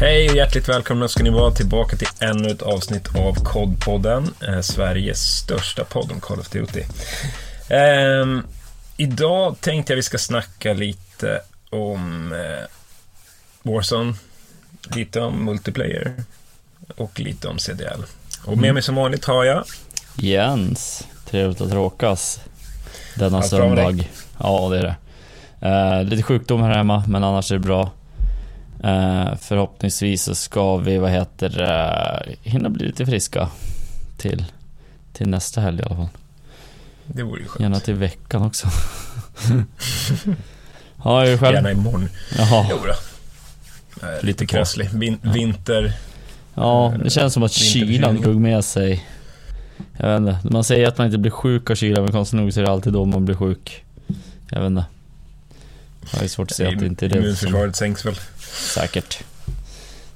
Hej och hjärtligt välkomna ska ni vara tillbaka till ännu ett avsnitt av COD-podden, Sveriges största podd om Call of Duty. Idag tänkte jag vi ska snacka lite om Warzone, lite om multiplayer och lite om CDL. Och med mig som vanligt har jag Jens, trevligt att råkas denna söndag. Ja, det är det. Lite sjukdom här hemma, men annars är det bra. Förhoppningsvis så ska vi hinna bli lite friska till nästa helg i alla fall. Det vore ju skönt. Gärna till veckan också. Ja, jag själv. Gärna imorgon. Jaha. Lite krasslig vinter. Ja, det känns som att kylan tog med sig. Jag vet inte. Man säger att man inte blir sjuk av kylan, men konstigt nog så är det alltid då man blir sjuk. Jag vet inte. Det är svårt att säga att det inte är det. Immunförsvaret sänks väl.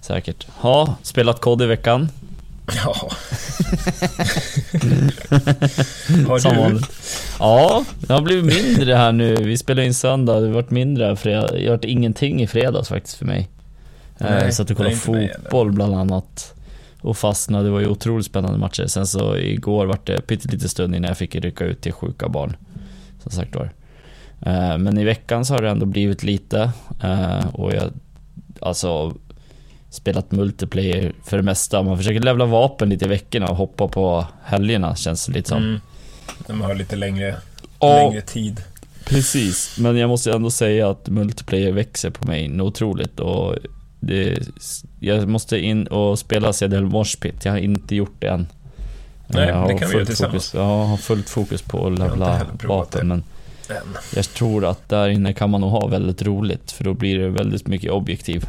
Säkert. Ja, spelat COD i veckan. Ja. Har du? Ja, det har blivit mindre här nu. Vi spelar in söndag, det har varit mindre fredag. Jag har varit ingenting i fredags faktiskt för mig. Nej, så att du kollar fotboll bland annat. Och fastnade, det var ju otroligt spännande matcher. Sen så igår var det pyttelite stund innan jag fick rycka ut till sjuka barn. Som sagt var. Men i veckan så har det ändå blivit lite. Och jag spelat multiplayer för det mesta. Man försöker levla vapen lite i veckorna och hoppa på helgerna, känns det lite som. Man har lite längre tid. Precis, men jag måste ändå säga att multiplayer växer på mig otroligt. Och jag måste in och spela CDL Morspit. Jag har inte gjort det än. Nej, det kan vi göra tillsammans. Jag har fullt fokus på att levla vapen, men jag tror att där inne kan man nog ha väldigt roligt, för då blir det väldigt mycket objektiv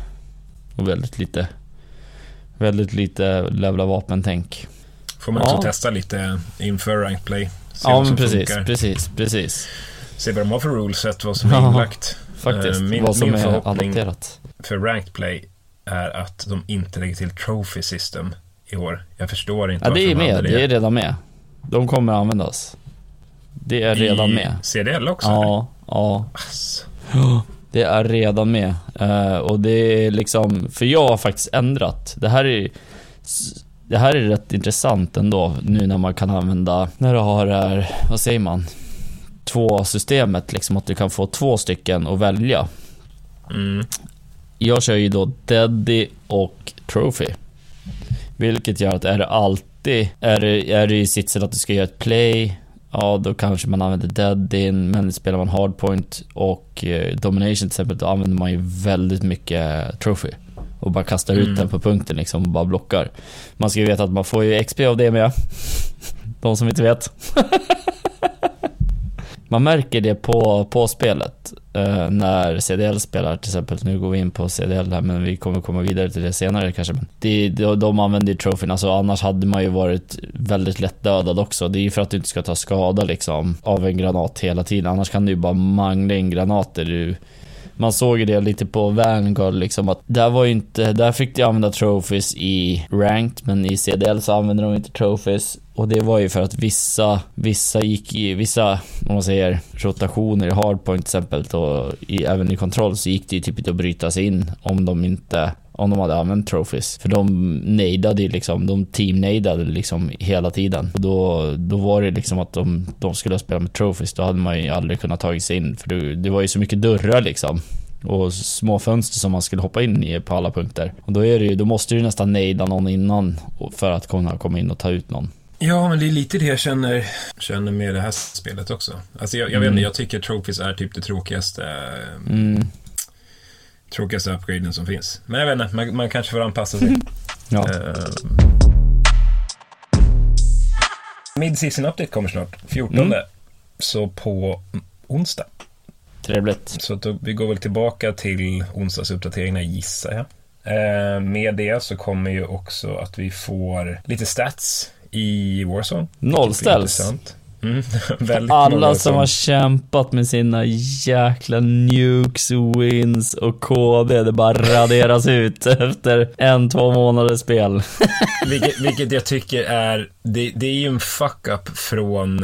och väldigt lite levla vapentänk. Får man också testa lite inför Ranked Play. Ja, men precis. Se vad de har för ruleset, vad som är inlagt. Faktiskt, vad som är adapterat. För Ranked Play är att de inte lägger till Trophy system i år. Jag förstår inte varför de använder det. Det är redan med. De kommer att användas. Det är redan med. CDL också? Ja. Asså. Det är redan med. Och det är liksom, för jag har faktiskt ändrat. Det här är rätt intressant ändå, nu när man kan använda, när du har det här, vad säger man, två systemet liksom, att du kan få två stycken och välja. Jag kör ju då Daddy och Trophy, vilket gör att är det i sitsen att du ska göra ett play. Ja, då kanske man använder Dead-in, men spelar man Hardpoint och Domination till exempel, då använder man ju väldigt mycket Trophy och bara kastar ut den på punkten liksom, och bara blockar. Man ska ju veta att man får ju XP av det med. De som inte vet. Man märker det på spelet när CDL spelar till exempel. Nu går vi in på CDL här, men vi kommer komma vidare till det senare kanske. Men de använder ju trofén, alltså, annars hade man ju varit väldigt lätt dödad också. Det är ju för att du inte ska ta skada liksom, av en granat hela tiden. Annars kan du ju bara mangla in granater. Man såg ju det lite på Vanguard liksom, att där fick de använda trophies i ranked, men i CDL så använder de inte trophies. Och det var ju för att vissa gick i vissa, om man säger, rotationer i hardpoint till exempel, och även i kontroll så gick det ju typ inte att bryta sig in om de hade använt trophies, för de nadade liksom, de teamnadade liksom hela tiden. Och då var det liksom att de skulle spela med trophies, då hade man ju aldrig kunnat ta sig in, för det var ju så mycket dörrar liksom och små fönster som man skulle hoppa in i på alla punkter. Och då måste du nästan nada någon innan för att kunna komma in och ta ut någon. Ja, men det är lite det jag känner med det här spelet också. Alltså jag vet inte, jag tycker trophies är typ det tråkigaste upgraden som finns. Men jag vet inte, man kanske får anpassa sig. Ja. Midseason Optic kommer snart, 14. Så på onsdag. Trevligt. Så då, vi går väl tillbaka till onsdagsuppdateringarna, gissar jag. Med det så kommer ju också att vi får lite stats i Warzone. Nollställs. Alla som har kämpat med sina jäkla nukes, wins och KD, det bara raderas ut efter 1-2 månaders spel. vilket jag tycker är, det är ju en fuck-up från,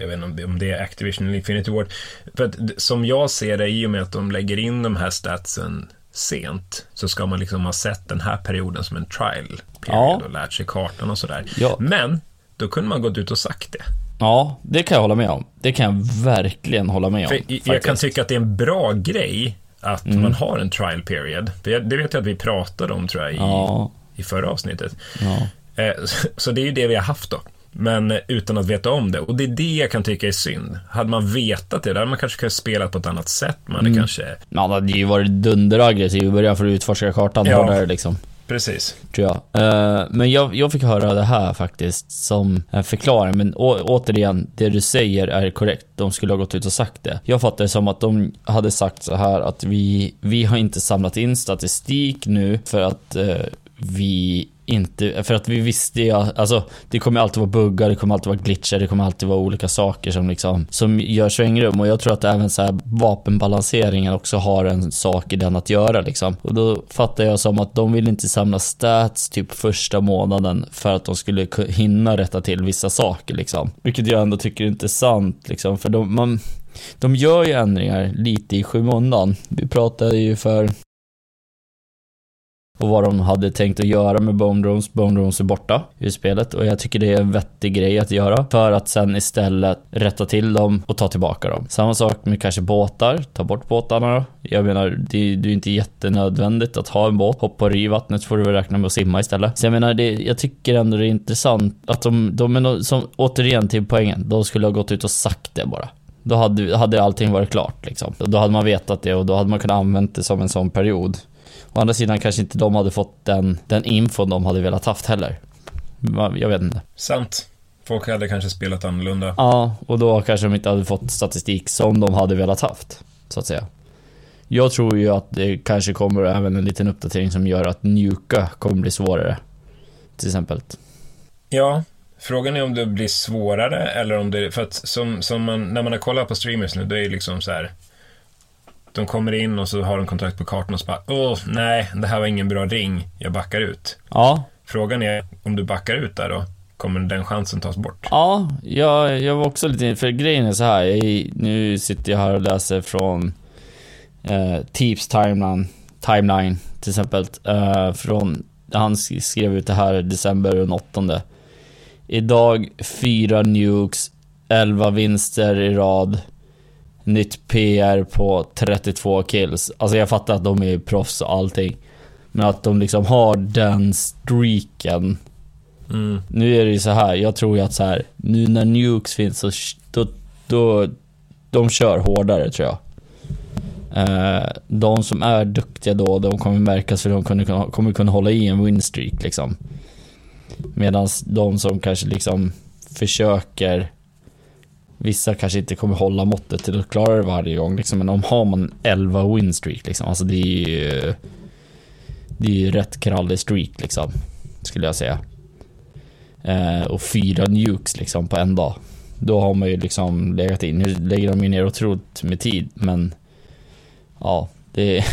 jag vet inte om det är Activision eller Infinity Ward, för att, som jag ser det, i och med att de lägger in de här statsen sent, så ska man liksom ha sett den här perioden som en trial period, ja, och lärt sig kartan och sådär, ja. Men då kunde man gått ut och sagt det. Ja, det kan jag hålla med om. Det kan jag verkligen hålla med om. Jag kan tycka att det är en bra grej att man har en trial period. Det vet jag att vi pratade om, tror jag, i förra avsnittet. Ja. Så det är ju det vi har haft då, men utan att veta om det. Och det är det jag kan tycka är synd. Hade man vetat det, där hade man kanske kunnat spela på ett annat sätt. Man hade kanske... Man hade ju varit dunderaggressiv och börjat för att utforska kartan, ja, där liksom. Precis, tror jag. Men jag fick höra det här faktiskt som en förklaring. Men återigen, det du säger är korrekt. De skulle ha gått ut och sagt det. Jag fattar det som att de hade sagt så här, att vi har inte samlat in statistik nu för att vi inte, för att vi visste, ja, alltså det kommer alltid vara buggar, det kommer alltid vara glitchar, det kommer alltid vara olika saker som liksom som gör svängrum. Och jag tror att även så här vapenbalanseringen också har en sak i den att göra liksom. Och då fattar jag som att de vill inte samla stats typ första månaden för att de skulle hinna rätta till vissa saker liksom. Vilket jag ändå tycker är intressant liksom, för de gör ju ändringar lite i skymundan. Vi pratade ju för och vad de hade tänkt att göra med Bone Rooms. Bone Rooms är borta i spelet, och jag tycker det är en vettig grej att göra för att sen istället rätta till dem och ta tillbaka dem. Samma sak med kanske båtar, ta bort båtarna då. Jag menar, det är inte jättenödvändigt att ha en båt. Hoppa och i vattnet får du väl räkna med att simma istället. Så jag menar, jag tycker ändå det är intressant att de återigen till poängen, de skulle ha gått ut och sagt det bara. Då hade allting varit klart liksom. Då hade man vetat det, och då hade man kunnat använda det som en sån period. Å andra sidan kanske inte de hade fått den info de hade velat haft heller. Jag vet inte. Sant. Folk hade kanske spelat annorlunda. Ja, och då kanske de inte hade fått statistik som de hade velat haft, så att säga. Jag tror ju att det kanske kommer även en liten uppdatering som gör att njuka kommer bli svårare, till exempel. Ja, frågan är om det blir svårare eller om det... För att när man har kollat på streamers nu, det är ju liksom så här... De kommer in och så har de kontakt på kartan och så bara, nej, det här var ingen bra ring, jag backar ut. Ja. Frågan är, om du backar ut där då, kommer den chansen tas bort? Ja, jag var också lite, för grejen är så här, nu sitter jag här och läser från Tips timeline till exempel, från, han skrev ut det här december den 8. Idag 4 nukes, 11 vinster i rad. Nytt PR på 32 kills. Alltså jag fattar att de är proffs och allting, men att de liksom har den streaken. Nu är det ju så här, jag tror ju att så här, nu när nukes finns så då de kör hårdare, tror jag. De som är duktiga då, de kommer märkas, för de kommer kunna hålla i en winstreak liksom. Medan de som kanske liksom försöker, vissa kanske inte kommer hålla måttet till att klara det varje gång liksom, men om har man 11 winstreak liksom, alltså det är ju rätt krallig streak liksom, skulle jag säga. Och 4 nukes liksom på en dag. Då har man ju liksom legat in. Nu lägger de ju ner otroligt med tid, men ja, det är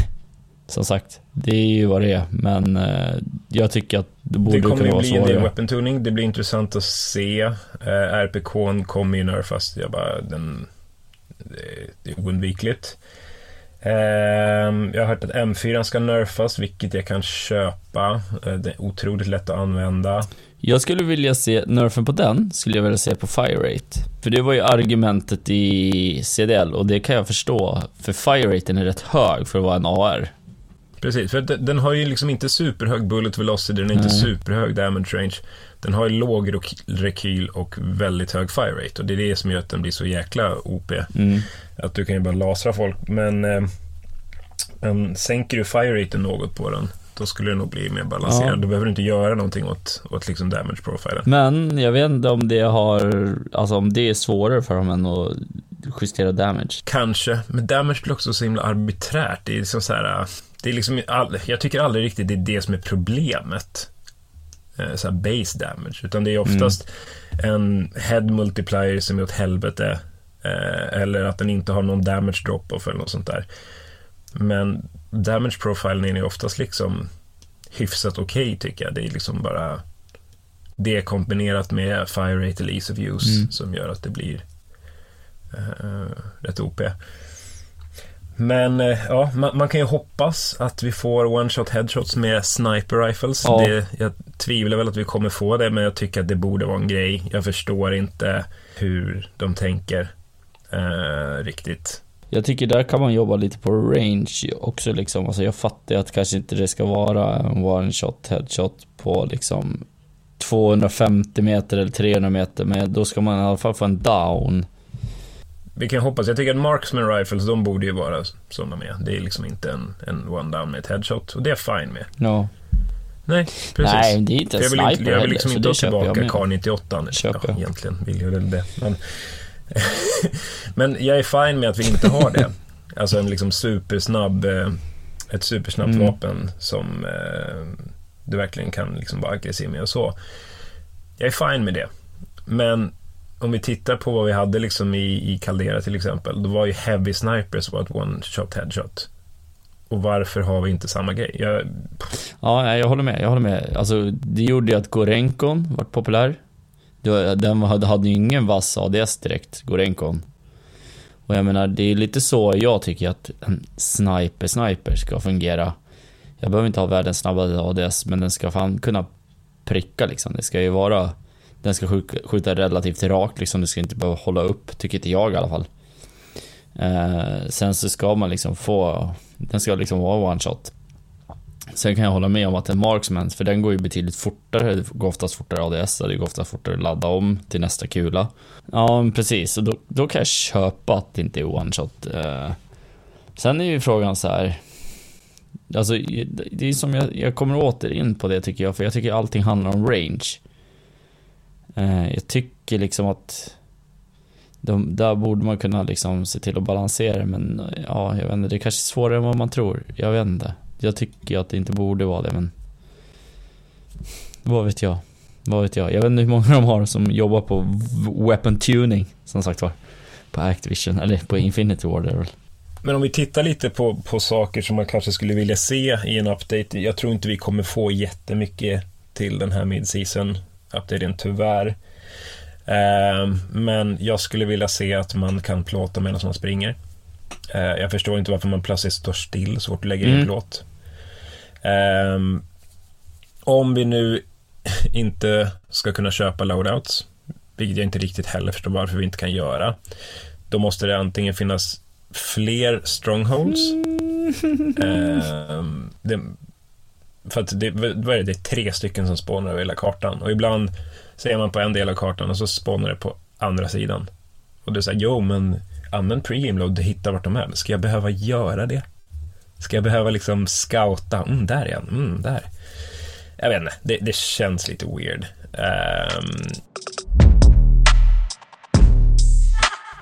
som sagt, det är ju vad det är, men jag tycker att det borde kunna vara svårare. Det kommer ju bli en del weapon tuning, det blir intressant att se. RPK:n kommer ju nerfast, jag bara, det är oundvikligt. Jag har hört att M4 ska nerfas, vilket jag kan köpa. Det är otroligt lätt att använda. Jag skulle vilja se nerfen på den, skulle jag vilja se på fire rate. För det var ju argumentet i CDL, och det kan jag förstå, för fire raten är rätt hög för att vara en AR. Precis, för den har ju liksom inte superhög bullet velocity, den är inte superhög damage range. Den har ju låg rekyl och väldigt hög fire rate, och det är det som gör att den blir så jäkla OP. Att du kan ju bara lasra folk, men sänker du fire raten något på den, då skulle det nog bli mer balanserad. Du behöver inte göra någonting åt liksom damage profilen. Men jag vet inte om det har, alltså om det är svårare för dem än att justera damage. Kanske, men damage blir också så himla arbiträrt. Det är liksom så här, det är liksom jag tycker aldrig riktigt det är det som är problemet, så här base damage, utan det är oftast en head multiplier som är åt helvete, eller att den inte har någon damage drop off eller något sånt där. Men damage profilen är oftast liksom hyfsat okej, tycker jag. Det är liksom bara det kombinerat med fire rate eller ease of use som gör att det blir rätt OP. Men ja, man kan ju hoppas att vi får one-shot headshots med sniper rifles. Ja. Jag tvivlar väl att vi kommer få det, men jag tycker att det borde vara en grej. Jag förstår inte hur de tänker riktigt. Jag tycker där kan man jobba lite på range också liksom. Alltså jag fattar att kanske inte det ska vara en one-shot headshot på liksom 250 meter eller 300 meter, men då ska man i alla fall få en down. Vi kan hoppas. Jag tycker att marksman rifles, de borde ju vara som de är. Det är liksom inte en one down med ett headshot, och det är fine med. No. Nej, precis. Nej, det är inte en sniper. Jag vill liksom inte ha tillbaka K98. Ja, egentligen vill jag det. Men jag är fine med att vi inte har det. Alltså en liksom supersnabbt vapen som du verkligen kan liksom vara aggressiv med och så. Jag är fine med det. Men om vi tittar på vad vi hade liksom i Caldera till exempel, då var ju heavy snipers var ett one-shot headshot. Och varför har vi inte samma grej? Ja, jag håller med. Alltså, det gjorde ju att Gorenkon var populär. Den hade ju ingen vass ADS direkt, Gorenkon. Och jag menar, det är lite så jag tycker att en sniper ska fungera. Jag behöver inte ha världens snabbaste ADS, men den ska fan kunna pricka liksom. Det ska ju vara... Den ska skjuta relativt rakt liksom. Du ska inte behöva hålla upp, tycker inte jag i alla fall. Sen så ska man liksom få... Den ska liksom vara one shot. Sen kan jag hålla med om att en marksman, för den går ju betydligt fortare. Det går oftast fortare ADS, det går oftast fortare att ladda om till nästa kula. Ja, precis. Och då kan jag köpa att det inte är one shot. Sen är ju frågan så här... Alltså, det är som jag kommer åter in på det tycker jag. För jag tycker allting handlar om range. Jag tycker liksom att där borde man kunna liksom se till att balansera. Men ja, jag vet inte, det är kanske svårare än vad man tror. Jag vet inte, jag tycker att det inte borde vara det. Men vad vet jag. Jag vet inte hur många de har som jobbar på weapon tuning, som sagt var, på Activision eller på Infinity Ward eller. Men om vi tittar lite på saker som man kanske skulle vilja se i en update. Jag tror inte vi kommer få jättemycket till den här midseason updaten tyvärr. Men jag skulle vilja se att man kan plåta medan man springer. Jag förstår inte varför man plötsligt står still så fort lägger in plåt. Om vi nu inte ska kunna köpa loadouts, vilket jag inte riktigt heller förstår varför vi inte kan göra, då måste det antingen finnas fler strongholds. För att det är 3 stycken som spawnar över hela kartan. Och ibland ser man på en del av kartan och så spawnar det på andra sidan. Och du säger, jo men använd pregame load, du hittar vart de är. Ska jag behöva göra det? Ska jag behöva liksom scouta? Där igen, där. Jag vet inte, det känns lite weird.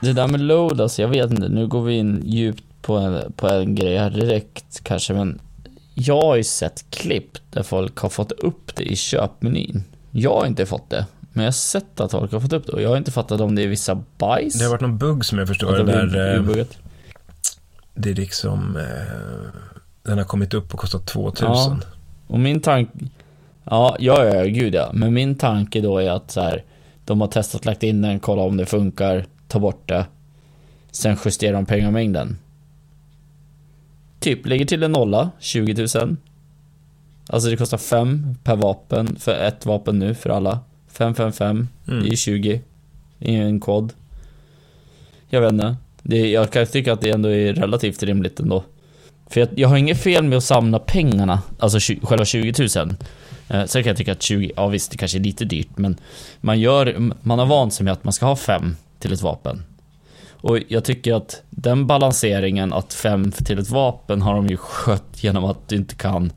Det där med load, alltså jag vet inte. Nu går vi in djupt på en grej här direkt kanske, men jag har ju sett klipp där folk har fått upp det i köpmenyn. Jag har inte fått det, men jag har sett att folk har fått upp det. Och jag har inte fattat om det är vissa bajs. Det har varit någon bugg som jag förstår det där. Det är liksom den har kommit upp och kostat 2000. Ja, och min tanke... Ja, gud ja. Men min tanke då är att så här, de har testat, lagt in den, kolla om det funkar, ta bort det. Sen justerar de pengamängden. Typ lägger till en nolla, 20 000. Alltså det kostar 5 per vapen. För ett vapen nu för alla 5, 5, 5, det är 20 i en kod. Jag vet inte, jag kan tycka att det ändå är relativt rimligt ändå. För jag har inget fel med att samla pengarna. Alltså själva 20 000. Sen kan jag tycka att 20, ja visst det kanske är lite dyrt, men man har vant sig med att man ska ha 5 till ett vapen. Och jag tycker att den balanseringen, att 5 till ett vapen, har de ju skött genom att du inte kan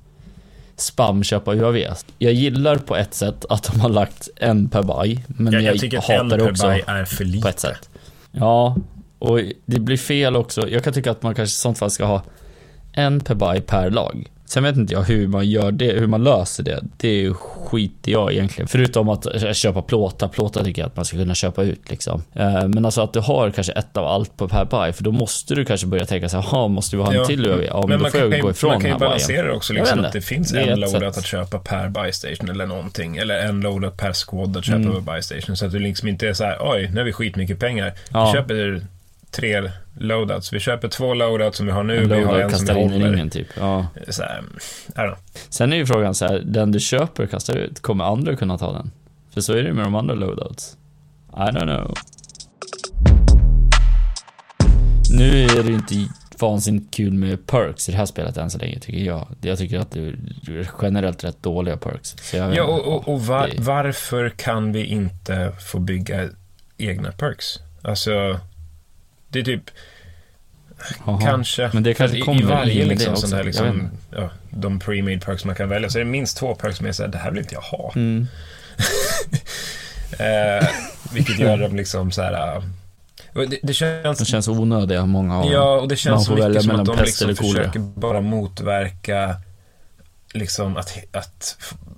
spamköpa UAV. Jag gillar på ett sätt att de har lagt en per buy, men jag tycker hatar att en det också per buy är för lite. På ett sätt. Ja, och det blir fel också. Jag kan tycka att man kanske i sånt fall ska ha en per buy per lag. Sen vet inte jag hur man gör det, hur man löser det. Det är ju skit jag egentligen. Förutom att köpa plåta tycker jag att man ska kunna köpa ut liksom. Men alltså att du har kanske ett av allt på per buy, för då måste du kanske börja tänka så här, måste vi ha en till UAV? Ja, men då får jag gå ifrån. Man kan ju balansera det också liksom, att det finns en loadout att köpa per buy station eller någonting, eller en loadout per squad att köpa per buy station, så att du liksom inte är så här, oj, nu har vi skitmycket pengar. Ja. Du köper tre loadouts. Vi köper två loadouts som vi har nu. En vi har en kastar som in i ringen typ. Ja. Så här, I don't know. Sen är ju frågan så här, den du köper och kastar ut, kommer andra kunna ta den? För så är det med de andra loadouts. I don't know. Nu är det ju inte vansinnigt kul med perks i det här spelet än så länge, tycker jag. Jag tycker att det är generellt rätt dåliga perks. Så jag varför kan vi inte få bygga egna perks? Alltså, det är typ kanske, men det kanske kommer i varje liksom, sån där, liksom, ja, de pre-made perks man kan välja. Så är det minst två perks som är såhär, det här vill inte jag ha. Mm. Vilket gör dem liksom så här. Det känns onödiga många av. Ja, och det känns så mycket som att de liksom försöker bara motverka liksom att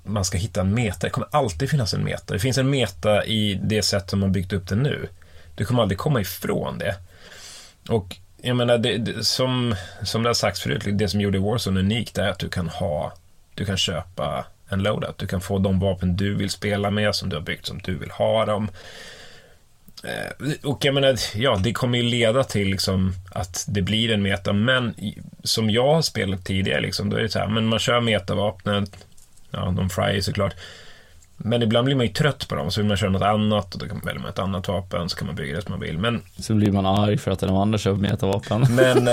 man ska hitta en meta. Det kommer alltid finnas en meta. Det finns en meta i det sätt som man byggt upp det nu. Du kommer aldrig komma ifrån det. Och jag menar det, som det har sagts förut, det som gjorde Warzone unikt är att du kan köpa en loadout. Du kan få de vapen du vill spela med, som du har byggt, som du vill ha dem. Och jag menar, ja, det kommer ju leda till liksom att det blir en meta. Men som jag har spelat tidigare liksom, då är det så här, men man kör metavapnet. Ja, de fryar såklart. Men ibland blir man ju trött på dem, så vill man köra något annat, och då kan man välja med ett annat vapen, så kan man bygga det som man vill. Men så blir man arg för att de andra kör metavapen. Men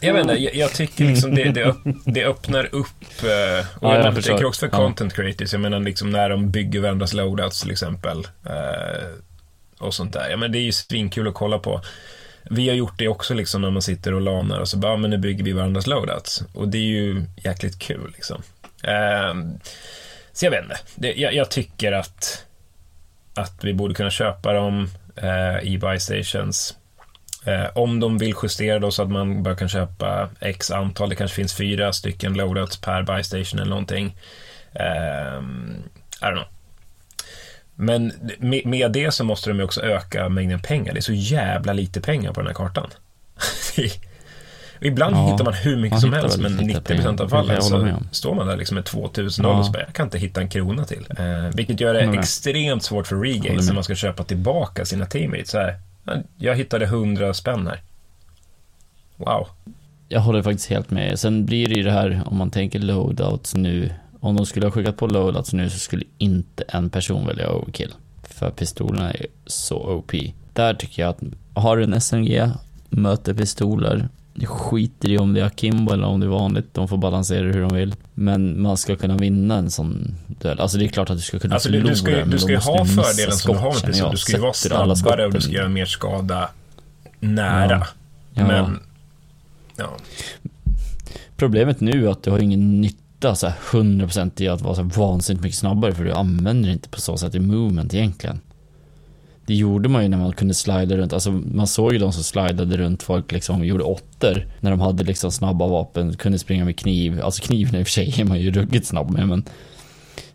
jag vet inte, jag tycker liksom det öppnar upp och jag tycker också för content creators. Jag menar liksom när de bygger varandras loadouts till exempel och sånt där. Ja, men det är ju svinkul att kolla på. Vi har gjort det också liksom när man sitter och lanar och så bara, men nu bygger vi varandras loadouts. Och det är ju jäkligt kul liksom. Så jag vet inte. Jag tycker att vi borde kunna köpa dem i buy stations. Om de vill justera då så att man bara kan köpa x antal. Det kanske finns 4 stycken loadouts per buy station eller någonting. I don't know. Men med det så måste de ju också öka mängden pengar. Det är så jävla lite pengar på den här kartan. Ibland hittar man hur mycket som helst, men 90% av fallen så står man där liksom med 2000 dollar och jag kan inte hitta en krona till. Vilket gör det extremt svårt för regains när man ska köpa tillbaka sina teammates. Så här, jag hittade 100 spänn här. Wow. Jag håller faktiskt helt med. Sen blir det ju det här, om man tänker loadouts nu. Om de skulle ha skickat på loadouts nu så skulle inte en person välja overkill. För pistolerna är så OP. Där tycker jag att har du en SMG, möter pistoler. Det skiter i om det är akimbo eller om det är vanligt. De får balansera hur de vill. Men man ska kunna vinna en sån duell. Alltså det är klart att du ska kunna förlora. Alltså du ska ju ha fördelen som du har med pistolen. Du ska ju vara snabbare och du ska göra mer skada nära. Ja. Men ja. Problemet nu är att du har ingen nytta 100% i att vara så vansinnigt mycket snabbare, för du använder inte på så sätt i movement egentligen. Det gjorde man ju när man kunde slida runt. Alltså man såg ju de som slidade runt, folk liksom gjorde åtter när de hade liksom snabba vapen, kunde springa med kniv. Alltså kniven i och för sig är man ju ruggigt snabb med, men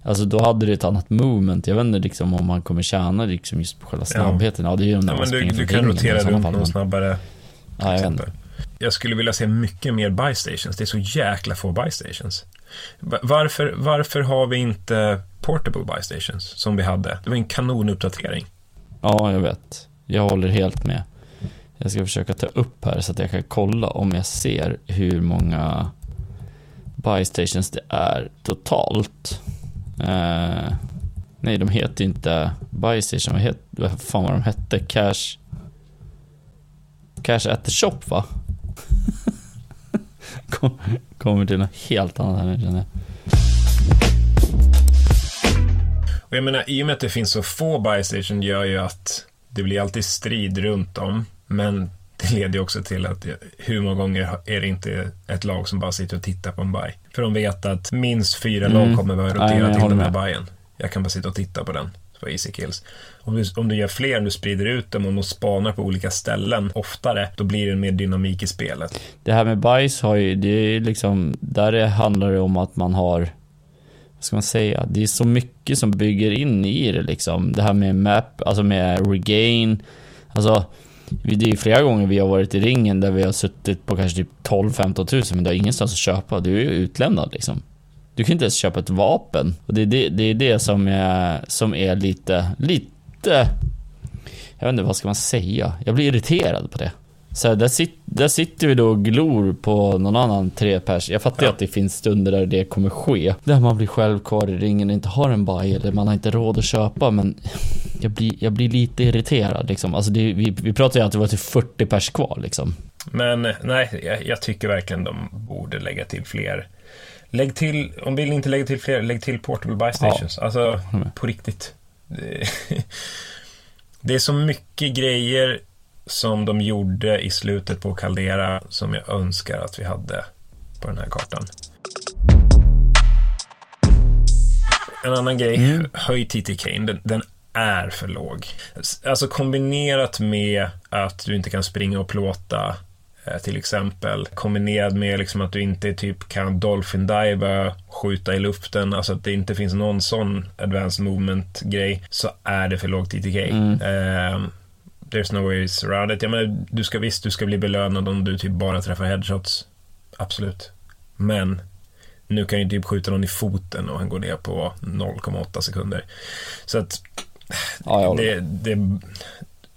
alltså då hade det ett annat movement. Jag vet inte liksom om man kommer tjäna liksom just på själva snabbheten. Ja, det är ju när man springer du kan rotera runt någon snabbare. Jag skulle vilja se mycket mer buy stations. Det är så jäkla få buy stations. Varför har vi inte portable buy stations som vi hade? Det var en kanonuppdatering. Ja, jag vet. Jag håller helt med. Jag ska försöka ta upp här så att jag kan kolla om jag ser hur många buy stations det är totalt. Nej, de heter inte buy station. Vad fan var de hette? Cash at the shop, va? Kommer till något helt annat här nu, känner jag. Och jag menar, i och med att det finns så få buy station gör ju att det blir alltid strid runt om. Men det leder ju också till att hur många gånger är det inte ett lag som bara sitter och tittar på en buy? För de vet att minst 4 lag kommer vara roterade till den här buyen. Jag kan bara sitta och titta på den. På easy kills. Om du gör fler, om du sprider ut dem och de spanar på olika ställen oftare, då blir det mer dynamik i spelet. Det här med buys har ju, det är liksom, där handlar det om att man har, vad ska man säga, det är så mycket som bygger in i det liksom. Det här med map, alltså med regain, alltså det är flera gånger vi har varit i ringen där vi har suttit på kanske typ 12-15 000, men det har ingenstans att köpa, du är ju utlämnad liksom. Du kan inte ens köpa ett vapen. Och det är det som är lite jag vet inte, vad ska man säga? Jag blir irriterad på det. Så där sitter vi då och glor på någon annan tre pers. Jag fattar att det finns stunder där det kommer ske, där man blir själv kvar i ringen och inte har en buy, eller man har inte råd att köpa. Men jag blir lite irriterad liksom. Alltså vi pratar ju att det var till 40 pers kvar liksom. Men nej, jag tycker verkligen de borde lägga till fler. Lägg till, om vill inte lägga till fler, lägg till portable buy stations. Alltså på riktigt. Det är så mycket grejer som de gjorde i slutet på Caldera som jag önskar att vi hade på den här kartan. En annan grej, höj TTK:n, den är för låg. Alltså kombinerat med att du inte kan springa och plåta till exempel, kombinerat med liksom att du inte typ kan dolphin dive, skjuta i luften, alltså att det inte finns någon sån advanced movement grej, så är det för låg TTK. There's no ways around it. Jag menar, du ska bli belönad om du typ bara träffar headshots. Absolut. Men nu kan ju typ skjuta någon i foten och han går ner på 0,8 sekunder. Så att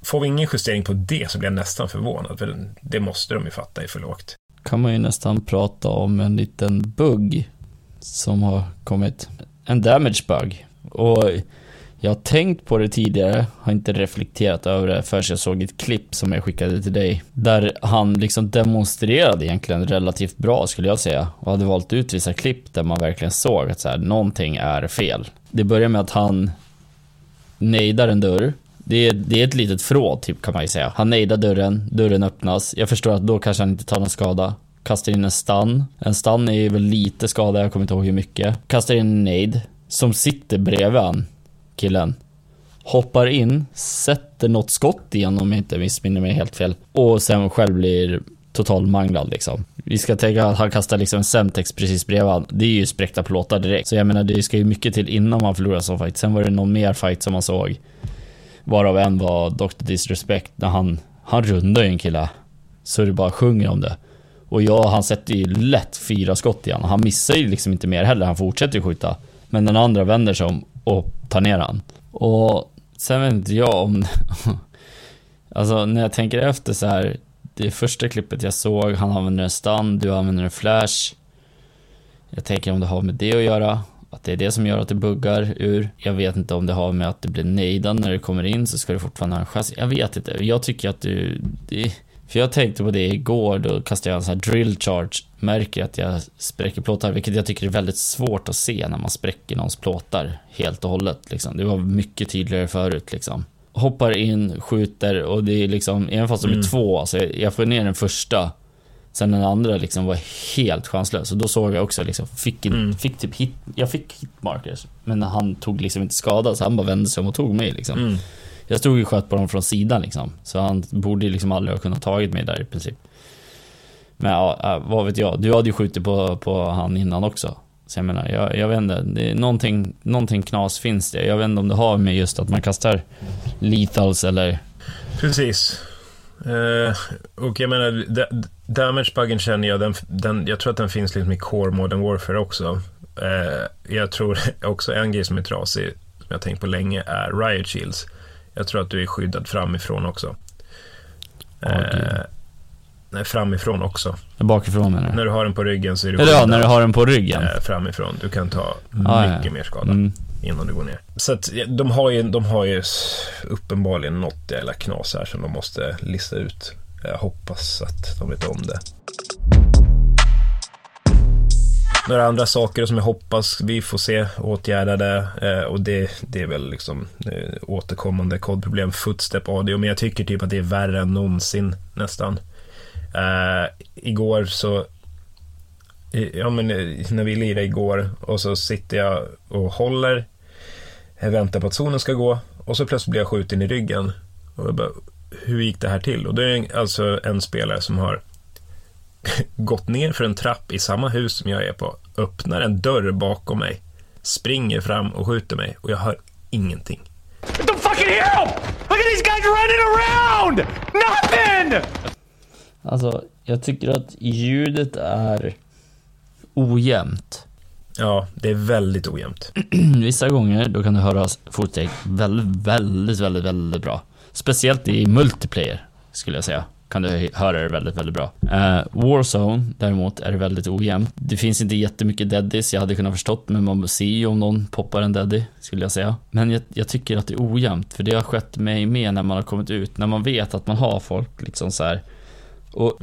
får vi ingen justering på det, så blir jag nästan förvånad, för det måste de ju fatta är för lågt. Kan man ju nästan prata om en liten bugg som har kommit. En damage bug. Och jag har tänkt på det tidigare, har inte reflekterat över det förrän jag såg ett klipp som jag skickade till dig, där han liksom demonstrerade egentligen relativt bra, skulle jag säga, och hade valt ut vissa klipp där man verkligen såg att så här, någonting är fel. Det börjar med att han nejdar en dörr. Det är ett litet fråd typ, kan man ju säga. Han nejdar dörren öppnas. Jag förstår att då kanske han inte tar någon skada. Kastar in en stun. En stun är väl lite skada, jag kommer inte ihåg hur mycket. Kastar in en nade som sitter bredvid han. Killen hoppar in, sätter något skott igen, om jag inte missminner mig helt fel, och sen själv blir total manglad liksom. Vi ska tänka att han kastar liksom en Semtex precis bredvid. Det är ju spräckta plåtar direkt. Så jag menar, det ska ju mycket till innan man förlorar sån fight. Sen var det någon mer fight som man såg, varav en var Dr. Disrespect, när han rundar ju en kille så det bara sjunger om det. Och han sätter ju lätt 4 skott igen. Han missar ju liksom inte mer heller, han fortsätter ju skjuta. Men den andra vänder sig om och tar ner han. Och sen vet inte jag om alltså när jag tänker efter så här, det första klippet jag såg, han använder en stun, du använder en flash. Jag tänker om det har med det att göra, att det är det som gör att det buggar ur. Jag vet inte om det har med att det blir nejdan när du kommer in, så ska du fortfarande ha en chans. Jag vet inte, jag tycker att för jag tänkte på det igår, då kastade jag en sån här drill charge, märker att jag spräcker plåtar, vilket jag tycker är väldigt svårt att se när man spräcker någons plåtar helt och hållet liksom. Det var mycket tydligare förut liksom. Hoppar in, skjuter, och det är liksom, även fast det blir 2, alltså jag får ner den första, sen den andra liksom var helt chanslös. Så då såg jag också liksom, jag fick hitmarkers, men han tog liksom inte skada, så han bara vände sig om och tog mig liksom. Jag stod ju sköt på dem från sidan liksom, så han borde liksom aldrig ha kunnat tagit mig där i princip. Men ja, vad vet jag, du hade ju skjutit på han innan också. Så jag menar, jag vet inte, det är någonting knas finns det. Jag vet inte om det har med just att man kastar lethals eller... Precis. Och jag menar, damage-buggen känner jag, jag tror att den finns liksom i Core Modern Warfare också. Jag tror också en grej som är trasig, som jag tänkt på länge, är riot shields. Jag tror att du är skyddad framifrån också. Nej, framifrån också. Bakifrån menar du? När du har den på ryggen så är du skyddad. Ja, när du har den på ryggen. Framifrån. Du kan ta mycket mer skada innan du går ner. Så att, de har ju uppenbarligen något jävla knas här som de måste lista ut. Jag hoppas att de vet om det. Några andra saker som jag hoppas vi får se åtgärdade, och det är väl liksom återkommande kodproblem, footstep audio, men jag tycker typ att det är värre än någonsin nästan. Igår så när vi lirade igår, och så sitter jag och håller, jag väntar på att zonen ska gå, och så plötsligt blir jag skjuten i ryggen och jag bara, hur gick det här till? Och det är alltså en spelare som har gått ner för en trapp i samma hus som jag är på, öppnar en dörr bakom mig, springer fram och skjuter mig, och jag hör ingenting. What the fucking hell? Look at these guys running around! Nothing! Alltså, jag tycker att ljudet är ojämnt. Ja, det är väldigt ojämnt. Vissa gånger då kan du höra fotsteg väldigt, väldigt, väldigt, väldigt bra. Speciellt i multiplayer skulle jag säga kan du höra det väldigt, väldigt bra. Warzone däremot är väldigt ojämnt. Det finns inte jättemycket deadies. Jag hade kunnat förstått, men man ser ju om någon poppar en deadie, skulle jag säga. Men jag tycker att det är ojämnt, för det har skett mig med när man har kommit ut, när man vet att man har folk liksom så här. Och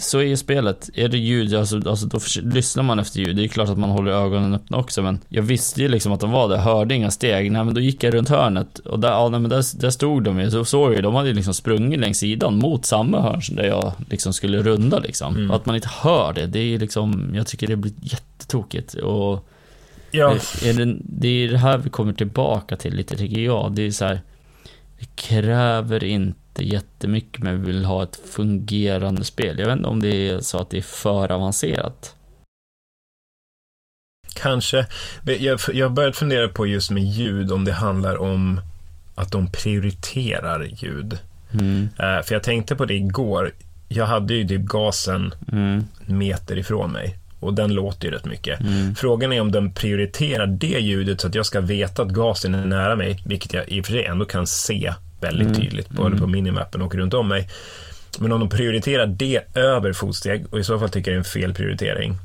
så är ju spelet. Är det ljud, alltså då lyssnar man efter ljud. Det är ju klart att man håller ögonen öppna också. Men jag visste ju liksom att de var där. Hörde inga steg, nej men då gick jag runt hörnet. Och där, ja, nej, men där stod de ju. Så såg jag, de hade ju liksom sprungit längs sidan mot samma hörn som där jag liksom skulle runda liksom. Och att man inte hör det är liksom, jag tycker det blir jättetokigt. Och ja. Det är det här vi kommer tillbaka till lite, tycker jag. Det är så här, vi kräver inte jättemycket, men vi vill ha ett fungerande spel. Jag vet inte om det är så att det är för avancerat. Kanske. Jag har börjat fundera på just med ljud, om det handlar om att de prioriterar ljud. För jag tänkte på det igår. Jag hade ju gasen meter ifrån mig, och den låter ju rätt mycket. Frågan är om den prioriterar det ljudet så att jag ska veta att gasen är nära mig, vilket jag i och för sig ändå kan se väldigt tydligt, både på minimappen och runt om mig. Men om de prioriterar det över fotsteg, och i så fall tycker jag det är en fel prioritering.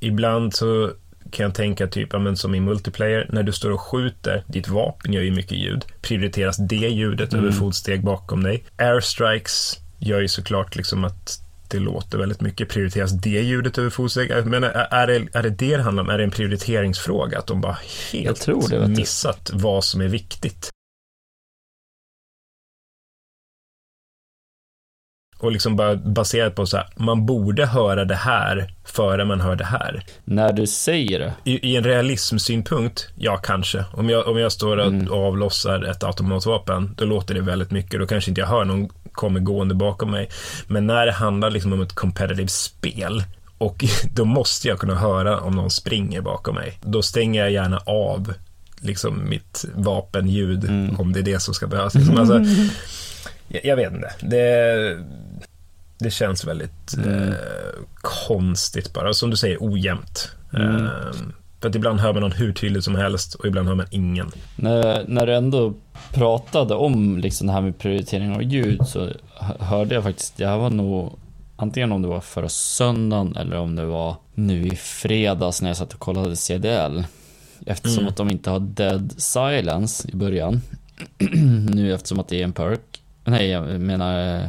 Ibland så kan jag tänka typ, men som i multiplayer, när du står och skjuter, ditt vapen gör ju mycket ljud. Prioriteras det ljudet över fotsteg bakom dig? Airstrikes gör ju såklart liksom att det låter väldigt mycket. Prioriteras det ljudet över fotsteg? Men är det handlar om? Är det en prioriteringsfråga? Att de bara helt missat vad som är viktigt? Och liksom bara baserat på så här, man borde höra det här före man hör det här. När du säger det. I en realismsynpunkt, ja kanske. Om jag står och avlossar ett automatvapen, då låter det väldigt mycket. Då kanske inte jag hör någon kommer gående bakom mig. Men när det handlar liksom om ett competitive spel, och då måste jag kunna höra om någon springer bakom mig. Då stänger jag gärna av liksom mitt vapenljud, om det är det som ska behövas. Liksom, alltså, jag vet inte. Det känns väldigt konstigt bara. Som du säger, ojämnt. För att ibland hör man någon hur tydligt som helst, och ibland hör man ingen. När du ändå pratade om liksom det här med prioritering av ljud, så hörde jag faktiskt, det här var nog antingen om det var förra söndagen eller om det var nu i fredags när jag satt och kollade CDL. Eftersom att de inte har dead silence i början nu, eftersom att det är en perk. Nej, jag menar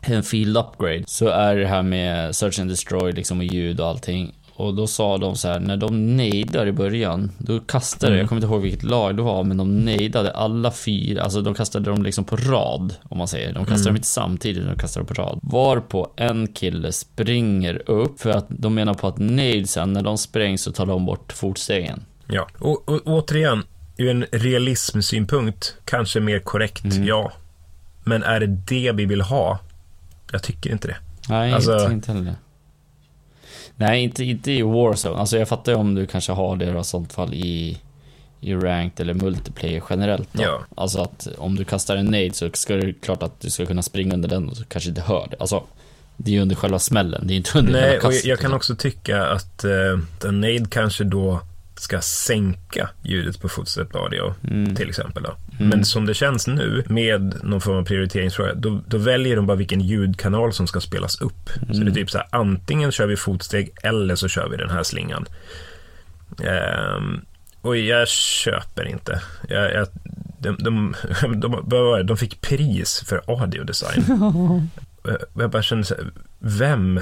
en field upgrade. Så är det här med search and destroy liksom, och ljud och allting. Och då sa de så här, när de nejdar i början, då kastade jag kommer inte ihåg vilket lag det var, men de nejdade alla fyra. Alltså de kastade dem liksom på rad, om man säger. De kastade dem inte samtidigt, de kastade dem på rad. Varpå en kille springer upp, för att de menar på att nejd sen, när de sprängs, så tar de bort fotstegen. Ja, och återigen, ur en realismsynpunkt kanske mer korrekt, ja. Men är det det vi vill ha? Jag tycker inte det. Nej, alltså, inte heller. Nej, inte i Warzone. Alltså jag fattar ju om du kanske har det i sånt fall i ranked eller multiplayer generellt då. Ja. Alltså att om du kastar en nade, så ska det klart att du ska kunna springa under den, och så kanske inte hör det. Alltså det är ju under själva smällen, det är inte under själva kastet. Nej, och jag kan också tycka att en nade kanske då ska sänka ljudet på fotsteg radio, till exempel då. Men som det känns nu, med någon form av prioriteringsfråga, då väljer de bara vilken ljudkanal som ska spelas upp. Så det är typ så här, antingen kör vi fotsteg eller så kör vi den här slingan. Och jag köper inte. De fick pris för audiodesign. Jag bara känner så här, vem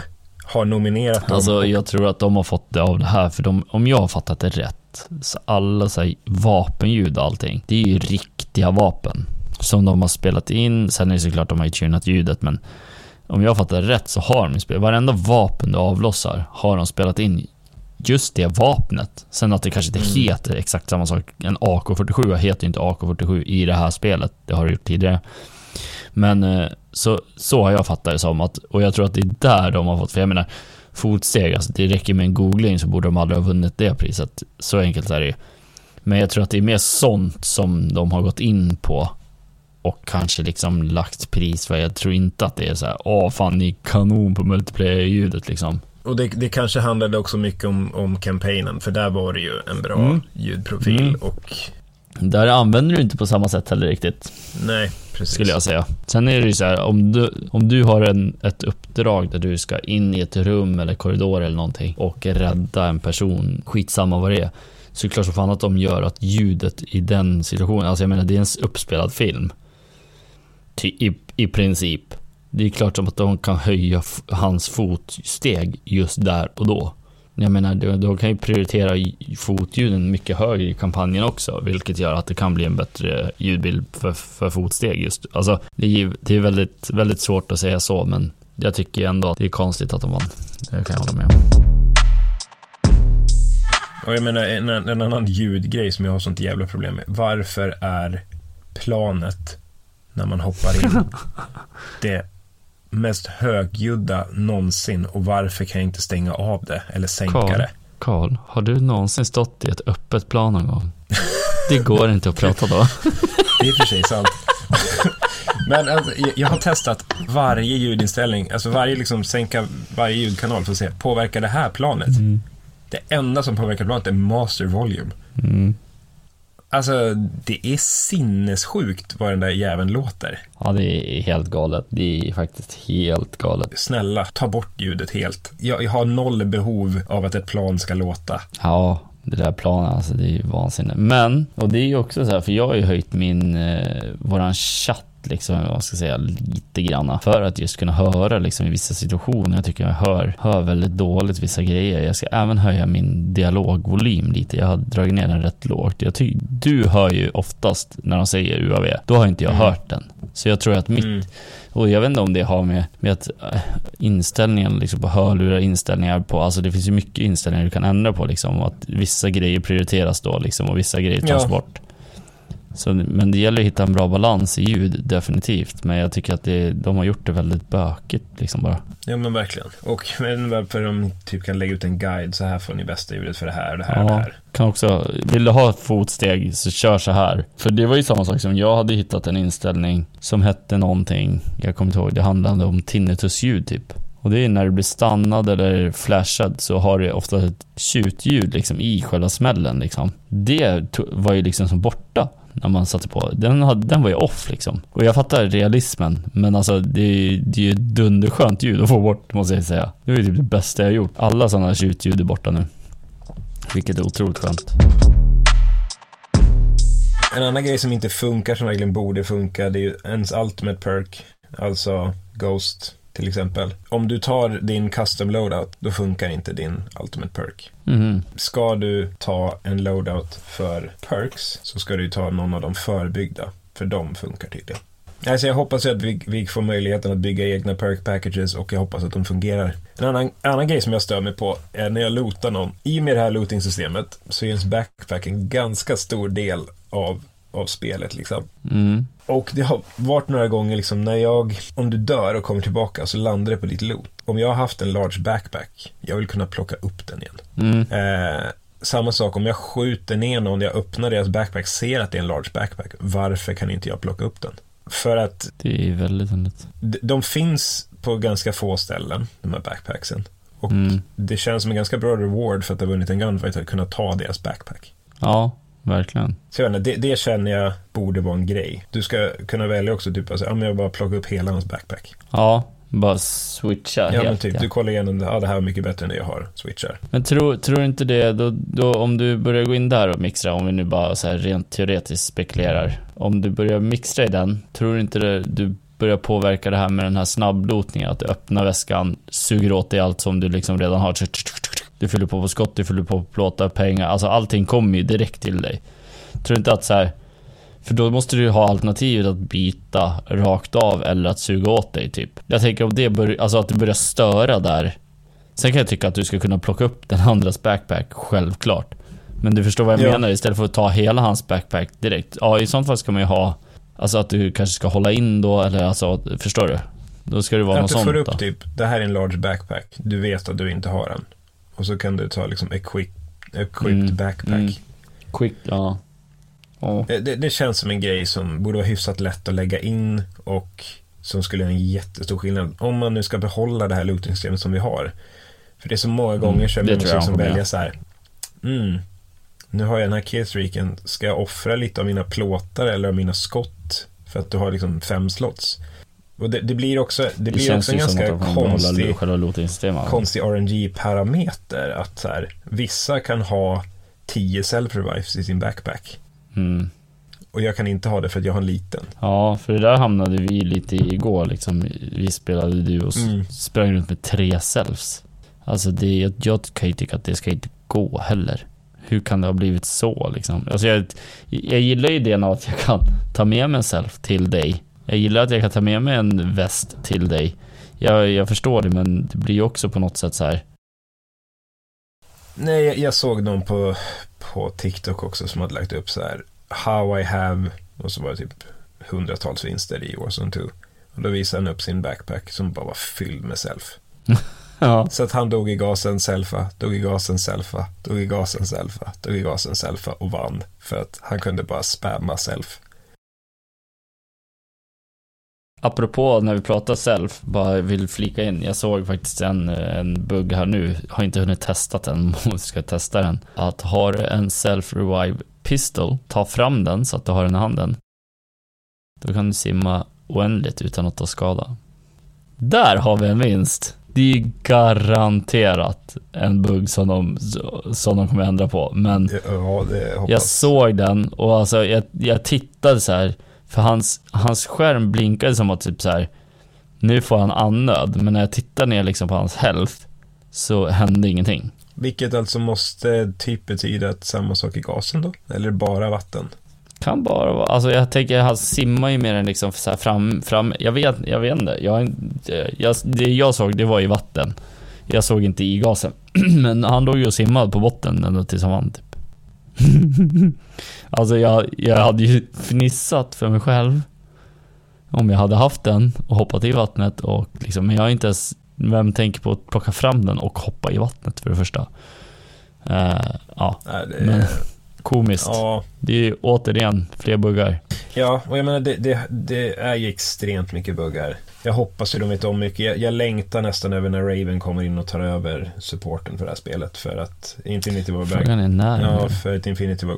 har nominerat dem? Alltså jag tror att de har fått det av det här, för om jag har fattat det rätt, så alla så här, vapenljud och allting, det är ju riktiga vapen som de har spelat in. Sen är det såklart de har ju tunat ljudet, men om jag har fattat det rätt, så har de spelat, varenda vapen du avlossar har de spelat in just det vapnet. Sen att det kanske inte heter exakt samma sak. En AK-47 heter ju inte AK-47 i det här spelet, det har det gjort tidigare. Men så har jag fattat det som att, och jag tror att det är där de har fått, för jag menar fotsteg, alltså det räcker med en googling så borde de aldrig ha vunnit det priset. Så enkelt är det ju. Men jag tror att det är mer sånt som de har gått in på och kanske liksom lagt pris för. Jag tror inte att det är så här, fan ni är kanon på multiplayer-ljudet liksom. Och det kanske handlade också mycket om kampanjen, för där var det ju en bra ljudprofil och Där använder du inte på samma sätt heller riktigt. Nej, precis. Skulle jag säga. Sen är det ju så här, om du har ett uppdrag där du ska in i ett rum eller korridor eller någonting och rädda en person, skitsamma vad det är, så är det klart så fan att de gör att ljudet i den situationen, alltså jag menar, det är en uppspelad film i princip. Det är klart som att de kan höja hans fotsteg just där och då. Jag menar, de kan ju prioritera fotljuden mycket högre i kampanjen också, vilket gör att det kan bli en bättre ljudbild för fotsteg just. Alltså, det är väldigt, väldigt svårt att säga så, men jag tycker ändå att det är konstigt att de vann. Det kan jag hålla med. Och jag menar, en annan ljudgrej som jag har sånt jävla problem med. Varför är planet, när man hoppar in, det mest högljudda någonsin, och varför kan jag inte stänga av det eller sänka det? Carl, har du någonsin stått i ett öppet plan någon gång? Det går inte att prata då. Det är precis sant. Men alltså, jag har testat varje ljudinställning, alltså varje liksom, sänka varje ljudkanal för att se, påverkar det här planet? Mm. Det enda som påverkar planet är master volume. Mm. Alltså, det är sinnessjukt vad den där jäveln låter. Ja, det är helt galet. Det är faktiskt helt galet. Snälla, ta bort ljudet helt. Jag har noll behov av att ett plan ska låta. Ja, det där planen, alltså det är ju vansinne. Men, och det är ju också så här, för jag har ju höjt min, våran chatt liksom, vad ska jag säga, lite granna för att just kunna höra liksom i vissa situationer. Jag tycker jag hör väldigt dåligt vissa grejer. Jag ska även höja min dialogvolym lite. Jag har dragit ner den rätt lågt. Du hör ju oftast när de säger UAV. Då har inte jag hört den. Så jag tror att och jag vet inte om det har med att inställningen liksom på hörlurar, inställningar på, alltså det finns ju mycket inställningar du kan ändra på liksom, att vissa grejer prioriteras då liksom och vissa grejer tas bort. Så, men det gäller att hitta en bra balans i ljud, definitivt. Men jag tycker att de har gjort det väldigt bökigt liksom bara. Ja, men verkligen. Och men varför de typ kan lägga ut en guide, så här får ni bästa ljudet för det här och det här och det här. Kan också, vill du ha ett fotsteg så kör så här. För det var ju samma sak som jag hade hittat en inställning som hette någonting, jag kommer inte ihåg, det handlade om tinnitusljud typ. Och det är när du blir stannad eller flashad, så har du ofta ett tjutljud liksom i själva smällen liksom. Det var ju liksom som borta när man satte på. Den var ju off liksom. Och jag fattar realismen, men alltså det är ju dunderskönt ljud att få bort, måste jag säga. Det är ju typ det bästa jag har gjort. Alla sådana tjutljud är borta nu, vilket är otroligt skönt. En annan grej som inte funkar, som verkligen borde funka, det är ju ens ultimate perk, alltså Ghost till exempel. Om du tar din custom loadout, då funkar inte din ultimate perk. Mm. Ska du ta en loadout för perks, så ska du ta någon av de förbyggda, för de funkar tydligen. Alltså jag hoppas att vi får möjligheten att bygga egna perk packages, och jag hoppas att de fungerar. En annan grej som jag stör mig på är när jag lootar någon. I och med det här looting-systemet så är ens backpack en ganska stor del av spelet liksom. Mm. Och det har varit några gånger liksom, om du dör och kommer tillbaka så landar det på ditt loot. Om jag har haft en large backpack, jag vill kunna plocka upp den igen. Samma sak om jag skjuter ner någon, jag öppnar deras backpack, ser att det är en large backpack, varför kan inte jag plocka upp den? För att det är väldigt annat. De finns på ganska få ställen, de här backpacksen. Och det känns som en ganska bra reward för att ha vunnit en gunfight att kunna ta deras backpack. Ja, verkligen. Så jag vet inte, det känner jag borde vara en grej. Du ska kunna välja också typ, alltså, jag bara plocka upp hela hans backpack. Ja, bara switcha helt. Men typ, du kollar igenom, det här är mycket bättre än det jag har, switchar. Men tror inte det, då om du börjar gå in där och mixra, om vi nu bara så här rent teoretiskt spekulerar, om du börjar mixra i den, tror du inte det, du börjar påverka det här med den här snabblotningen, att du öppnar väskan, suger åt dig allt som du liksom redan har. Du fyller på skott, du fyller på plåtar, pengar. Alltså allting kommer ju direkt till dig. Tror inte att så här, för då måste du ha alternativet att byta rakt av eller att suga åt dig typ. Jag tänker om det alltså att det börjar störa där. Sen kan jag tycka att du ska kunna plocka upp den andras backpack, självklart. Men du förstår vad jag menar, istället för att ta hela hans backpack direkt. Ja, i sånt fall ska man ju ha, alltså att du kanske ska hålla in då, eller alltså, förstår du? Då ska det vara något sånt. Att du får upp typ, det här är en large backpack, du vet att du inte har den. Och så kan du ta liksom equipped backpack. Quick, ja. Det känns som en grej som borde vara hyfsat lätt att lägga in, och som skulle göra en jättestor skillnad om man nu ska behålla det här looting-systemet som vi har. För det är så många gånger så man måste liksom välja så här. nu har jag den här killstreaken, ska jag offra lite av mina plåtar eller av mina skott för att du har liksom 5 slots. Och det blir också, det blir också en ganska konstig RNG-parameter att så här, vissa kan ha 10 self-revives i sin backpack. Mm. Och jag kan inte ha det för att jag har en liten. Ja, för det där hamnade vi lite igår liksom. Vi spelade duos, sprang runt med 3 selfs. Alltså det, jag kan ju tycka att det ska inte gå heller. Hur kan det ha blivit så liksom? Alltså jag gillar ju idén av att jag kan ta med mig en self till dig. Jag gillar att jag kan ta med mig en väst till dig. Jag förstår det, men det blir ju också på något sätt så här. Nej, jag såg någon på TikTok också som hade lagt upp så här how I have, och så var det typ 100-tals vinster i Warzone 2. Och då visade han upp sin backpack som bara var fylld med self. Ja. Så att han dog i gasen, selfa, dog i gasen, selfa, dog i gasen, selfa, dog i gasen, selfa och vann. För att han kunde bara spamma self. Apropå när vi pratar self, bara vill flika in, jag såg faktiskt en bugg här nu, har inte hunnit testa den, ska testa den. Att har en self-revive pistol, ta fram den så att du har den i handen, då kan du simma oändligt utan att ta skada. Där har vi en vinst. Det är garanterat en bugg som de kommer ändra på. Men ja, jag såg den och alltså jag tittade så här. För hans skärm blinkade som att typ så här, nu får han annöd. Men när jag tittar ner liksom på hans health så hände ingenting. Vilket alltså måste typ betyda att samma sak i gasen då? Eller bara vatten? Kan bara vara. Alltså jag tänker han simmar ju mer än liksom så här fram. Jag vet inte. Det jag såg, det var i vatten. Jag såg inte i gasen. Men han låg ju och simmade på botten ändå tills han vann typ. Alltså jag hade ju fnissat för mig själv om jag hade haft den och hoppat i vattnet och liksom, men jag är inte ens, vem tänker på att plocka fram den och hoppa i vattnet för det första. Nej, det är... men komiskt. Ja. Det är ju återigen fler buggar. Ja, och jag menar det är ju extremt mycket buggar. Jag hoppas ju de vet om mycket. Jag längtar nästan över när Raven kommer in och tar över supporten för det här spelet, för att Infinity Ward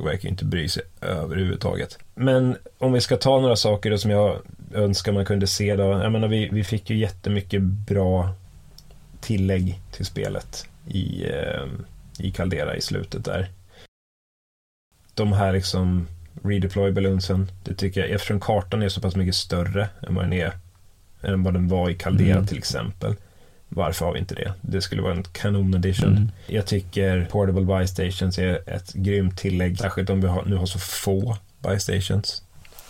verkar inte bry sig överhuvudtaget. Men om vi ska ta några saker då, som jag önskar man kunde se då. Jag menar, vi fick ju jättemycket bra tillägg till spelet i Caldera i slutet där. De här liksom redeploy balloonsen, det tycker jag, eftersom kartan är så pass mycket större än vad den var i Caldera till exempel. Varför har vi inte det? Det skulle vara en kanon edition. Jag tycker portable buy stations är ett grymt tillägg, särskilt om vi nu har så få buy stations.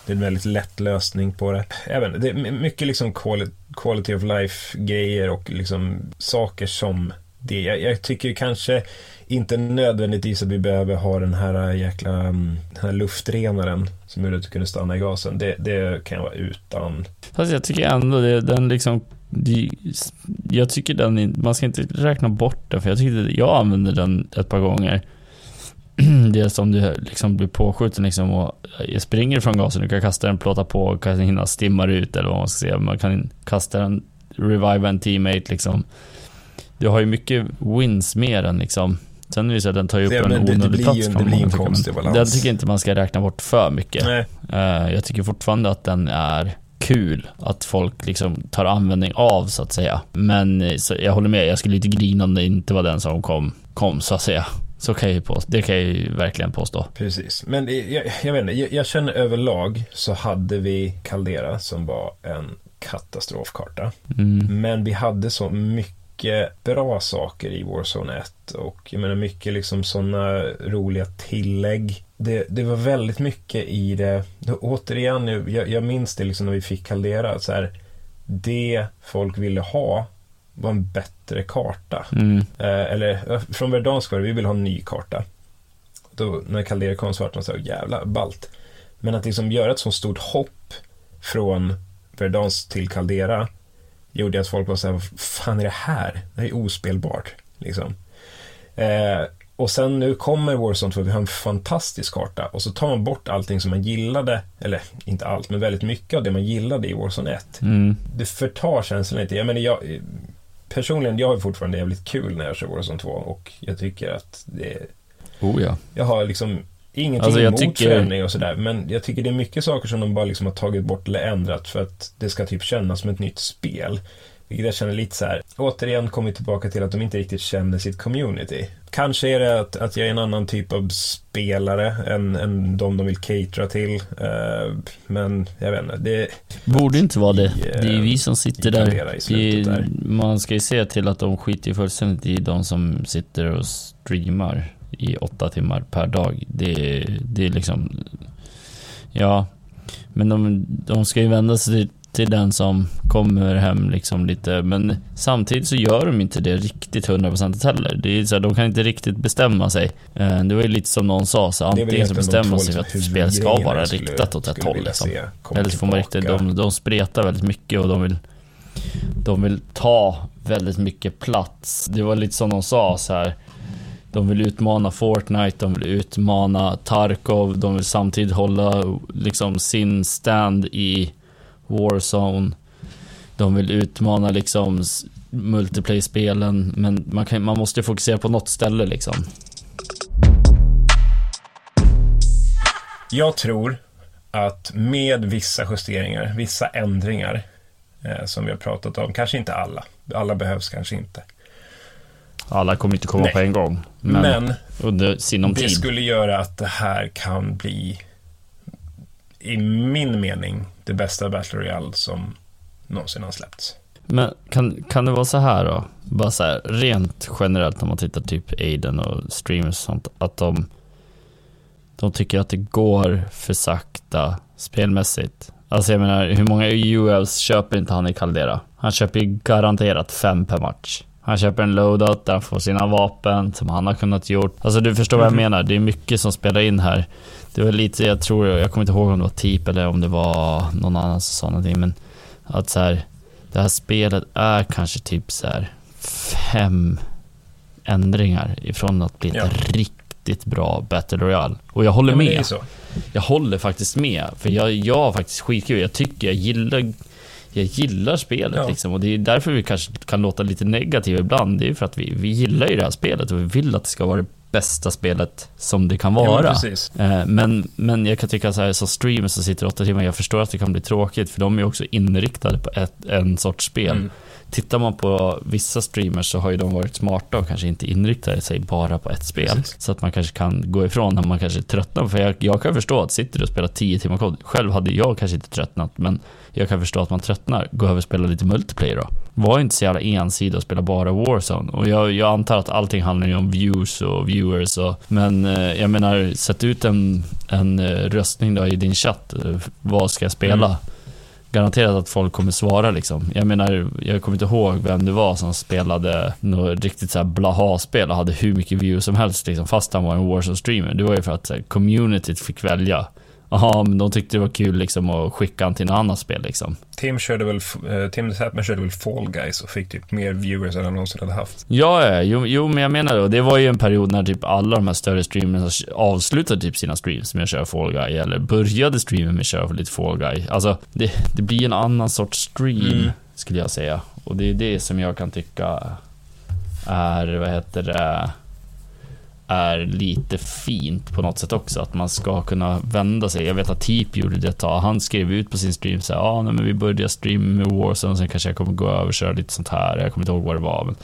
Det är en väldigt lätt lösning på det. Även det är mycket liksom quality of life grejer och liksom saker som det. Jag tycker kanske inte nödvändigtvis att vi behöver ha den här jäkla luftrenaren som gjorde att du kunde stanna i gasen. Det kan vara utan. Fast jag tycker ändå man ska inte räkna bort den, för jag tycker jag använder den ett par gånger. Det som du liksom blir påskjuten liksom och springer från gasen, du kan kasta den, plåta på, kan hinna stimmar ut eller vad man ska säga. Man kan kasta den, revive en teammate liksom. Du har ju mycket wins mer än liksom. Sen är det så att den tar ju upp en onödig plats. Det blir en konstig balans. Den tycker inte man ska räkna bort för mycket. Jag tycker fortfarande att den är kul att folk liksom tar användning av, så att säga. Men så, jag håller med, jag skulle lite grina om det inte var den som kom så att säga. Så kan jag ju påstå. Det kan jag ju verkligen påstå. Precis, men jag vet inte, jag känner överlag så hade vi Caldera som var en katastrofkarta. Men vi hade så mycket bra saker i Warzone 1 och jag menar mycket liksom sådana roliga tillägg. Det var väldigt mycket i det. Återigen, jag minns det liksom när vi fick Caldera så här, det folk ville ha var en bättre karta. Eller från Verdansk var det, vi vill ha en ny karta. Då, när Caldera kom så var det så här, jävla ballt. Men att liksom göra ett så stort hopp från Verdansk till Caldera gjorde att folk var så här, vad fan är det här? Det här är ospelbart liksom. Och sen nu kommer Warzone för vi har en fantastisk karta och så tar man bort allting som man gillade, eller inte allt, men väldigt mycket av det man gillade i Warzone 1. Det förtar känslan lite. Jag personligen har fortfarande jävligt kul när jag kör Warzone 2 och jag tycker att det Oh ja. Jag har liksom ingenting emot förändring och sådär, men jag tycker det är mycket saker som de bara liksom har tagit bort eller ändrat för att det ska typ kännas som ett nytt spel. Vilket jag känner lite så här. Återigen kommer vi tillbaka till att de inte riktigt känner sitt community. Kanske är det att jag är en annan typ av spelare än de vill catera till. Men jag vet inte. Det borde inte vara det. Det är ju vi som sitter där. Man ska ju se till att de skiter fullständigt i de som sitter och streamar i 8 timmar per dag. Det är liksom... Ja, men de ska ju vända sig till den som kommer hem liksom lite, men samtidigt så gör de inte det riktigt 100% heller. Det är så här, de kan inte riktigt bestämma sig. Det var ju lite som någon sa, så antingen så bestämmer sig för att spel ska vara riktat åt ett håll liksom. Eller så får man riktigt, de spretar väldigt mycket och de vill ta väldigt mycket plats. Det var lite som någon sa så här, de vill utmana Fortnite, de vill utmana Tarkov, de vill samtidigt hålla liksom sin stand i Warzone. De vill utmana liksom multiplayer-spelen, men man måste fokusera på något ställe liksom. Jag tror att med vissa justeringar, vissa ändringar som vi har pratat om, kanske inte alla. Alla behövs kanske inte. Alla kommer inte komma på en gång, men under sinom tid. Det skulle göra att det här kan bli, i min mening, det bästa Battle Royale som någonsin har släppts. Men kan det vara så här då? Bara så här, rent generellt när man tittar typ Aiden och streamers och sånt, att de tycker att det går för sakta spelmässigt. Alltså jag menar, hur många ULs köper inte han i Caldera? Han köper ju garanterat 5 per match. Han köper en loadout där han får sina vapen som han har kunnat gjort. Alltså du förstår vad jag menar. Det är mycket som spelar in här. Det var lite, jag kommer inte ihåg om det var typ eller om det var någon annan som sa någonting, men att så här, det här spelet är kanske typ så här 5 ändringar ifrån att bli ett riktigt bra Battle Royale. Och jag håller med. Jag håller faktiskt med, för jag har faktiskt skitkul. Jag gillar spelet liksom, och det är därför vi kanske kan låta lite negativa ibland. Det är ju för att vi gillar ju det här spelet och vi vill att det ska vara det bästa spelet som det kan vara. Ja, men jag kan tycka så här, som streamers som sitter 8 timmar, jag förstår att det kan bli tråkigt, för de är också inriktade på en sorts spel. Tittar man på vissa streamers så har ju de varit smarta och kanske inte inriktade sig bara på ett spel. Precis. Så att man kanske kan gå ifrån när man kanske tröttnar. För jag kan förstå att sitter och spelar 10 timmar kod. Själv hade jag kanske inte tröttnat, men jag kan förstå att man tröttnar. Gå över och spela lite multiplayer då. Var inte så jävla ensidig och spela bara Warzone. Och jag antar att allting handlar ju om views och viewers. Men jag menar, sätt ut en röstning då i din chatt. Vad ska jag spela? Garanterat att folk kommer svara liksom. Jag menar, jag kommer inte ihåg vem det var som spelade något riktigt så här blaha-spel och hade hur mycket views som helst liksom, fast han var en Warzone-streamer. Det var ju för att så här, communityt fick välja. Ja, men de tyckte det var kul liksom att skicka han till något annat spel liksom. Tim körde väl Fall Guys och fick typ mer viewers än han någonsin hade haft. Ja, jo, men jag menar det var ju en period när typ alla de här större streamerna avslutade typ sina streams med att köra Fall Guy, eller började streamen med att köra lite Fall Guy. Alltså det blir en annan sorts stream skulle jag säga. Och det är det som jag kan tycka är, är lite fint på något sätt också, att man ska kunna vända sig. Jag vet att Typ gjorde det ett tag. Han skrev ut på sin stream så här, men vi började streama med Warzone och sen kanske jag kommer gå över och köra lite sånt här. Jag kommer inte ihåg vad det var, men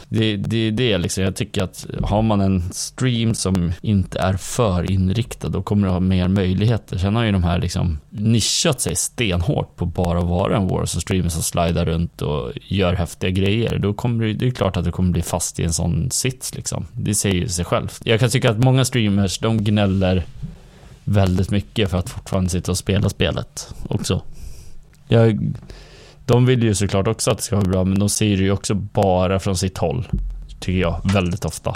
det är liksom, jag tycker att har man en stream som inte är för inriktad, då kommer du ha mer möjligheter. Sen har ju de här liksom nischat sig stenhårt på bara att vara en Warzone-streamer som slidar runt och gör häftiga grejer. Då kommer det är klart att du kommer bli fast i en sån sits liksom. Det säger ju sig självt. Jag tycker att många streamers, de gnäller väldigt mycket för att fortfarande sitta och spela spelet också. De vill ju såklart också att det ska vara bra, men de ser det ju också bara från sitt håll, tycker jag, väldigt ofta.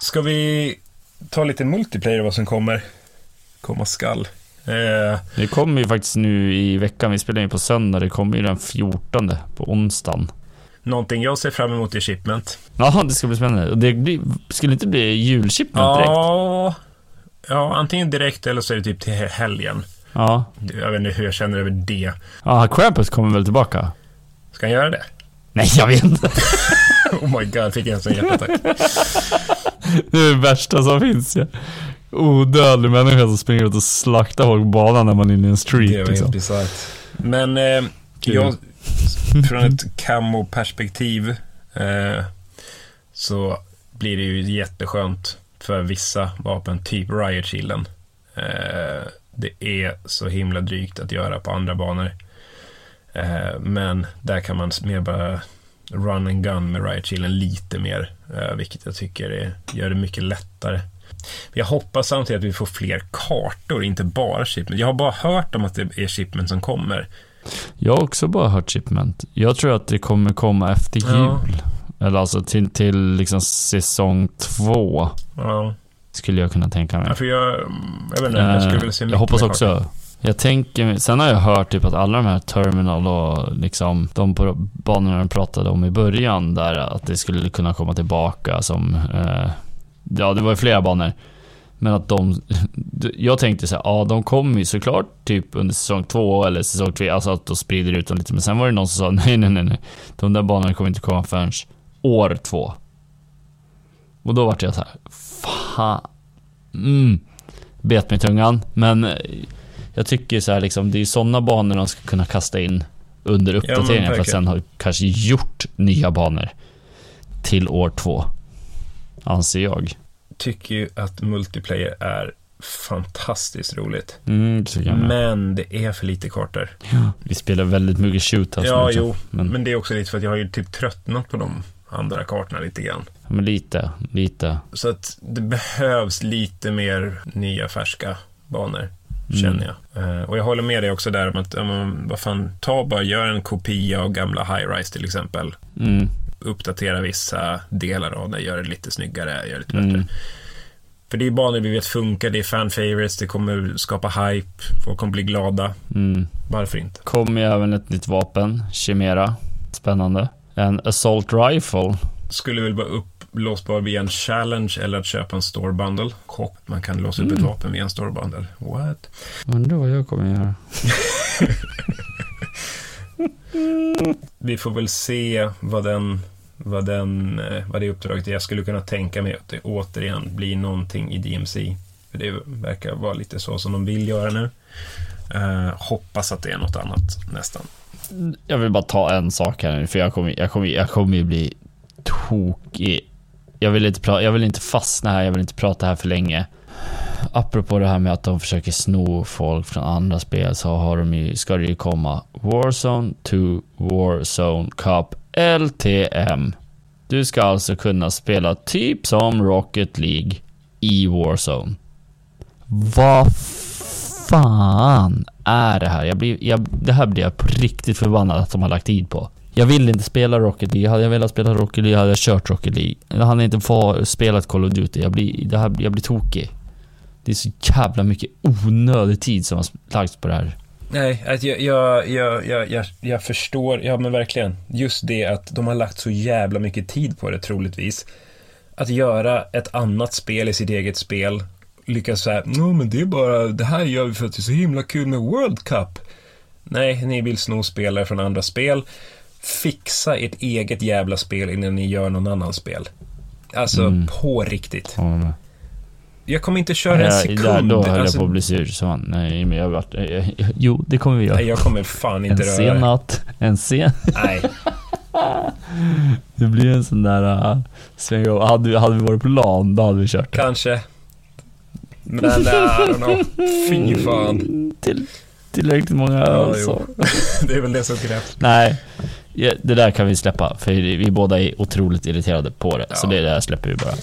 Ska vi ta lite multiplayer, vad som komma skall? Det kommer ju faktiskt nu i veckan, vi spelar in på söndag, det kommer ju den 14 på onsdagen. Någonting jag ser fram emot i Shipment. Ja, det ska bli spännande. Skulle inte bli julshipment direkt? Ja, antingen direkt eller så är det typ till helgen. Ja. Jag vet inte hur jag känner över det. Ja, Krampus kommer väl tillbaka? Ska han göra det? Nej, jag vet inte. Oh my god, fick jag en sån hjärtattack. Det är det värsta som finns, ja. Odödlig människa som springer ut och slaktar folk banan när man är inne i en street. Det är liksom bizarrt. Men jag, från ett camo-perspektiv så blir det ju jätteskönt för vissa vapen, typ riot shielden. Det är så himla drygt att göra på andra banor. Men där kan man mer bara run and gun med riot shielden lite mer, vilket jag tycker gör det mycket lättare. Jag hoppas samtidigt att vi får fler kartor, inte bara shipment. Jag har bara hört om att det är shipment som kommer. Jag har också bara hört shipment. Jag tror att det kommer komma efter jul. Eller alltså till liksom säsong 2. Ja. Skulle jag kunna tänka mig. Ja, för jag vet inte, jag skulle vilja se mycket. Jag hoppas också. Kartor. Jag tänker, sen har jag hört typ att alla de här terminal och liksom de banorna de pratade om i början där, att det skulle kunna komma tillbaka som ja, det var ju flera banor. Men att jag tänkte så här, ja, de kommer ju såklart typ under säsong 2 eller säsong 3, alltså att de sprider ut dem lite. Men sen var det någon som sa nej, de där banorna kommer inte komma förrän år 2. Och då var jag så här, fan, bet mig tungan. Men jag tycker så här, liksom, det är ju sådana banor de ska kunna kasta in under uppdateringen, för att sen har kanske gjort nya banor till år 2, anser jag. Tycker ju att multiplayer är fantastiskt roligt. Men det är för lite kartor. Ja, vi spelar väldigt mycket shoot. Ja, jo, men det är också lite för att jag har ju typ tröttnat på de andra kartorna lite grann. Ja, men lite. Så att det behövs lite mer nya färska banor, känner jag. Och jag håller med dig också där om att vad fan, gör en kopia av gamla high-rise till exempel. Uppdatera vissa delar av det, gör det lite snyggare, gör det lite bättre. För det är banor vi vet funkar, det är fan favorites, det kommer skapa hype, folk kommer bli glada. Varför inte? Kommer även ett nytt vapen, Chimera. Spännande. En assault rifle. Skulle väl vara upplåsbar via en challenge eller att köpa en store bundle. Man kan låsa upp ett vapen via en store bundle. What? Undrar vad jag kommer göra. Vi får väl se vad det uppdraget är. Jag skulle kunna tänka mig att det återigen blir någonting i DMC, för det verkar vara lite så som de vill göra nu. Hoppas att det är något annat nästan. Jag vill bara ta en sak här nu, för jag kommer bli tokig. Jag vill inte fastna här, jag vill inte prata här för länge. Apropå det här med att de försöker sno folk från andra spel, så ska det ju komma Warzone 2 Warzone Cup LTM. Du ska alltså kunna spela typ som Rocket League i Warzone. Vad fan är det här? Det här blir jag på riktigt förbannad att de har lagt tid på. Jag vill inte spela Rocket League. Hade jag velat spela Rocket League hade jag kört Rocket League. Jag hade inte spelat Call of Duty. Jag blir tokig. Det är så jävla mycket onödig tid som har lagts på det här. Nej, att jag förstår. Ja, men verkligen. Just det att de har lagt så jävla mycket tid på det, troligtvis. Att göra ett annat spel i sitt eget spel. Lyckas så här, men det är bara, det här gör vi för att det är så himla kul med World Cup. Nej, ni vill sno spelare från andra spel. Fixa ert eget jävla spel innan ni gör någon annan spel. Alltså, på riktigt. Ja, jag kommer inte köra en sekund. Då höll jag på att bli sur, så han. Nej, men jo, det kommer vi göra. Nej, jag kommer fan inte röra. En sen. Nej. Det blir en sån där sväng. Hade vi varit på LAN, då hade vi kört. Kanske. Men I don't know. Fy fan. Tillräckligt många alltså. Det är väl det som krävs. Nej. Det där kan vi släppa, för vi båda är otroligt irriterade på det. Ja. Så det där släpper vi bara.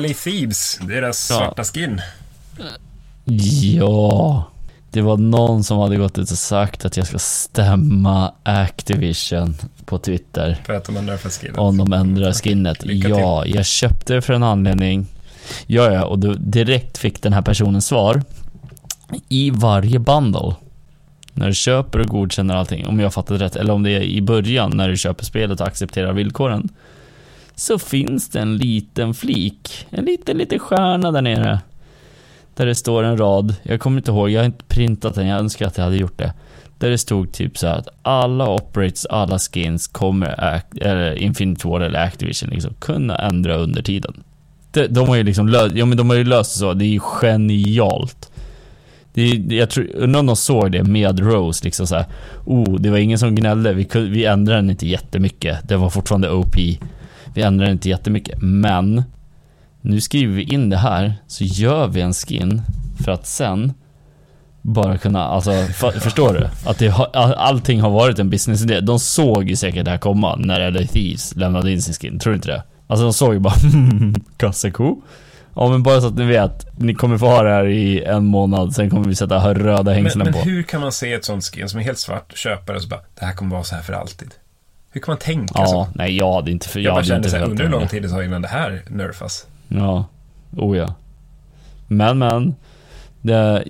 LA Thieves, deras svarta skin. Ja, det var någon som hade gått ut och sagt att jag ska stämma Activision på Twitter för att de ändrar skinnet. Om de ändrar skinnet. Ja, jag köpte det för en anledning. Ja, och då direkt fick den här personen svar i varje bundle. När du köper och godkänner allting, om jag fattade rätt, eller om det är i början när du köper spelet och accepterar villkoren, så finns det en liten flik, en liten stjärna där nere, där det står en rad. Jag kommer inte ihåg, jag har inte printat den, jag önskar att jag hade gjort det. där det stod typ så här att alla operates, alla skins kommer Infinity Ward eller Activision liksom kunna ändra under tiden. De har ju liksom löst det så. Det är ju genialt. Jag tror någon såg det med Rose liksom så här, det var ingen som gnällde, vi ändrade den inte jättemycket. Det var fortfarande OP. Vi ändrar inte jättemycket, men nu skriver vi in det här så gör vi en skin för att sen bara kunna, alltså, förstår du? Att allting har varit en businessidé. De såg ju säkert det här komma när LA Thieves lämnade in sin skin, tror du inte det? Alltså de såg ju bara, kassako. Ja, men bara så att ni vet, ni kommer få ha det här i en månad, sen kommer vi sätta röda hängslen på. Men hur kan man se ett sånt skin som är helt svart, köpare och så bara, det här kommer vara så här för alltid? Hur kan man tänka så? Ja, nej, jag hade inte för jag kände sig under lång tid det tar innan det här nerfas. Ja. Oh ja. Men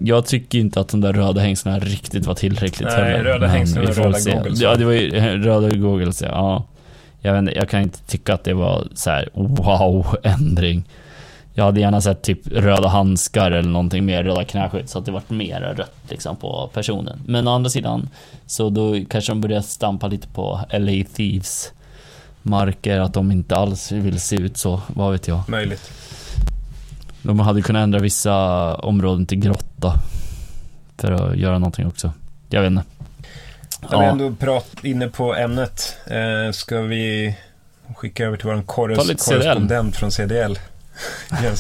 jag tycker inte att de där röda hängslarna riktigt var tillräckligt. Nej, röda hängslarna och röda goggles. Ja, det var ju röda goggles. Ja. Jag vet inte, jag kan inte tycka att det var så här wow ändring. Jag hade gärna sett typ röda handskar eller någonting mer, röda knäskydd, så att det varit mer rött liksom på personen. Men å andra sidan så då kanske de började stampa lite på LA Thieves marker, att de inte alls vill se ut så, vad vet jag. Möjligt. De hade kunnat ändra vissa områden till grotta för att göra någonting också. Jag vet inte. Ja. Vi är ändå inne på ämnet. Ska vi skicka över till vår korrespondent från CDL?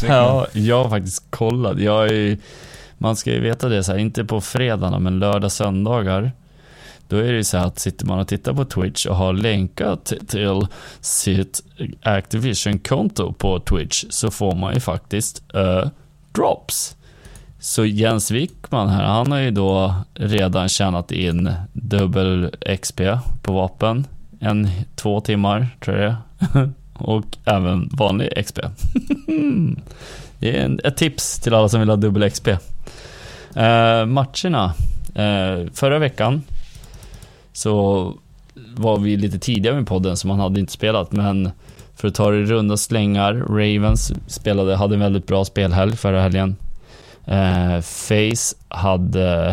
Ja, jag har faktiskt kollat. Man ska ju veta det så här, inte på fredagarna men lördag söndagar. Då är det ju så här att sitter man och tittar på Twitch och har länkat till sitt Activision-konto på Twitch, så får man ju faktiskt drops. Så Jens Wickman här, han har ju då redan tjänat in dubbel XP på vapen 2 timmar tror jag. Och även vanlig XP. Det är ett tips till alla som vill ha dubbel XP. Matcherna. Förra veckan så var vi lite tidigare med podden, så man hade inte spelat. Men för att ta det i runda slängar, Ravens hade en väldigt bra spelhelg förra helgen. FaZe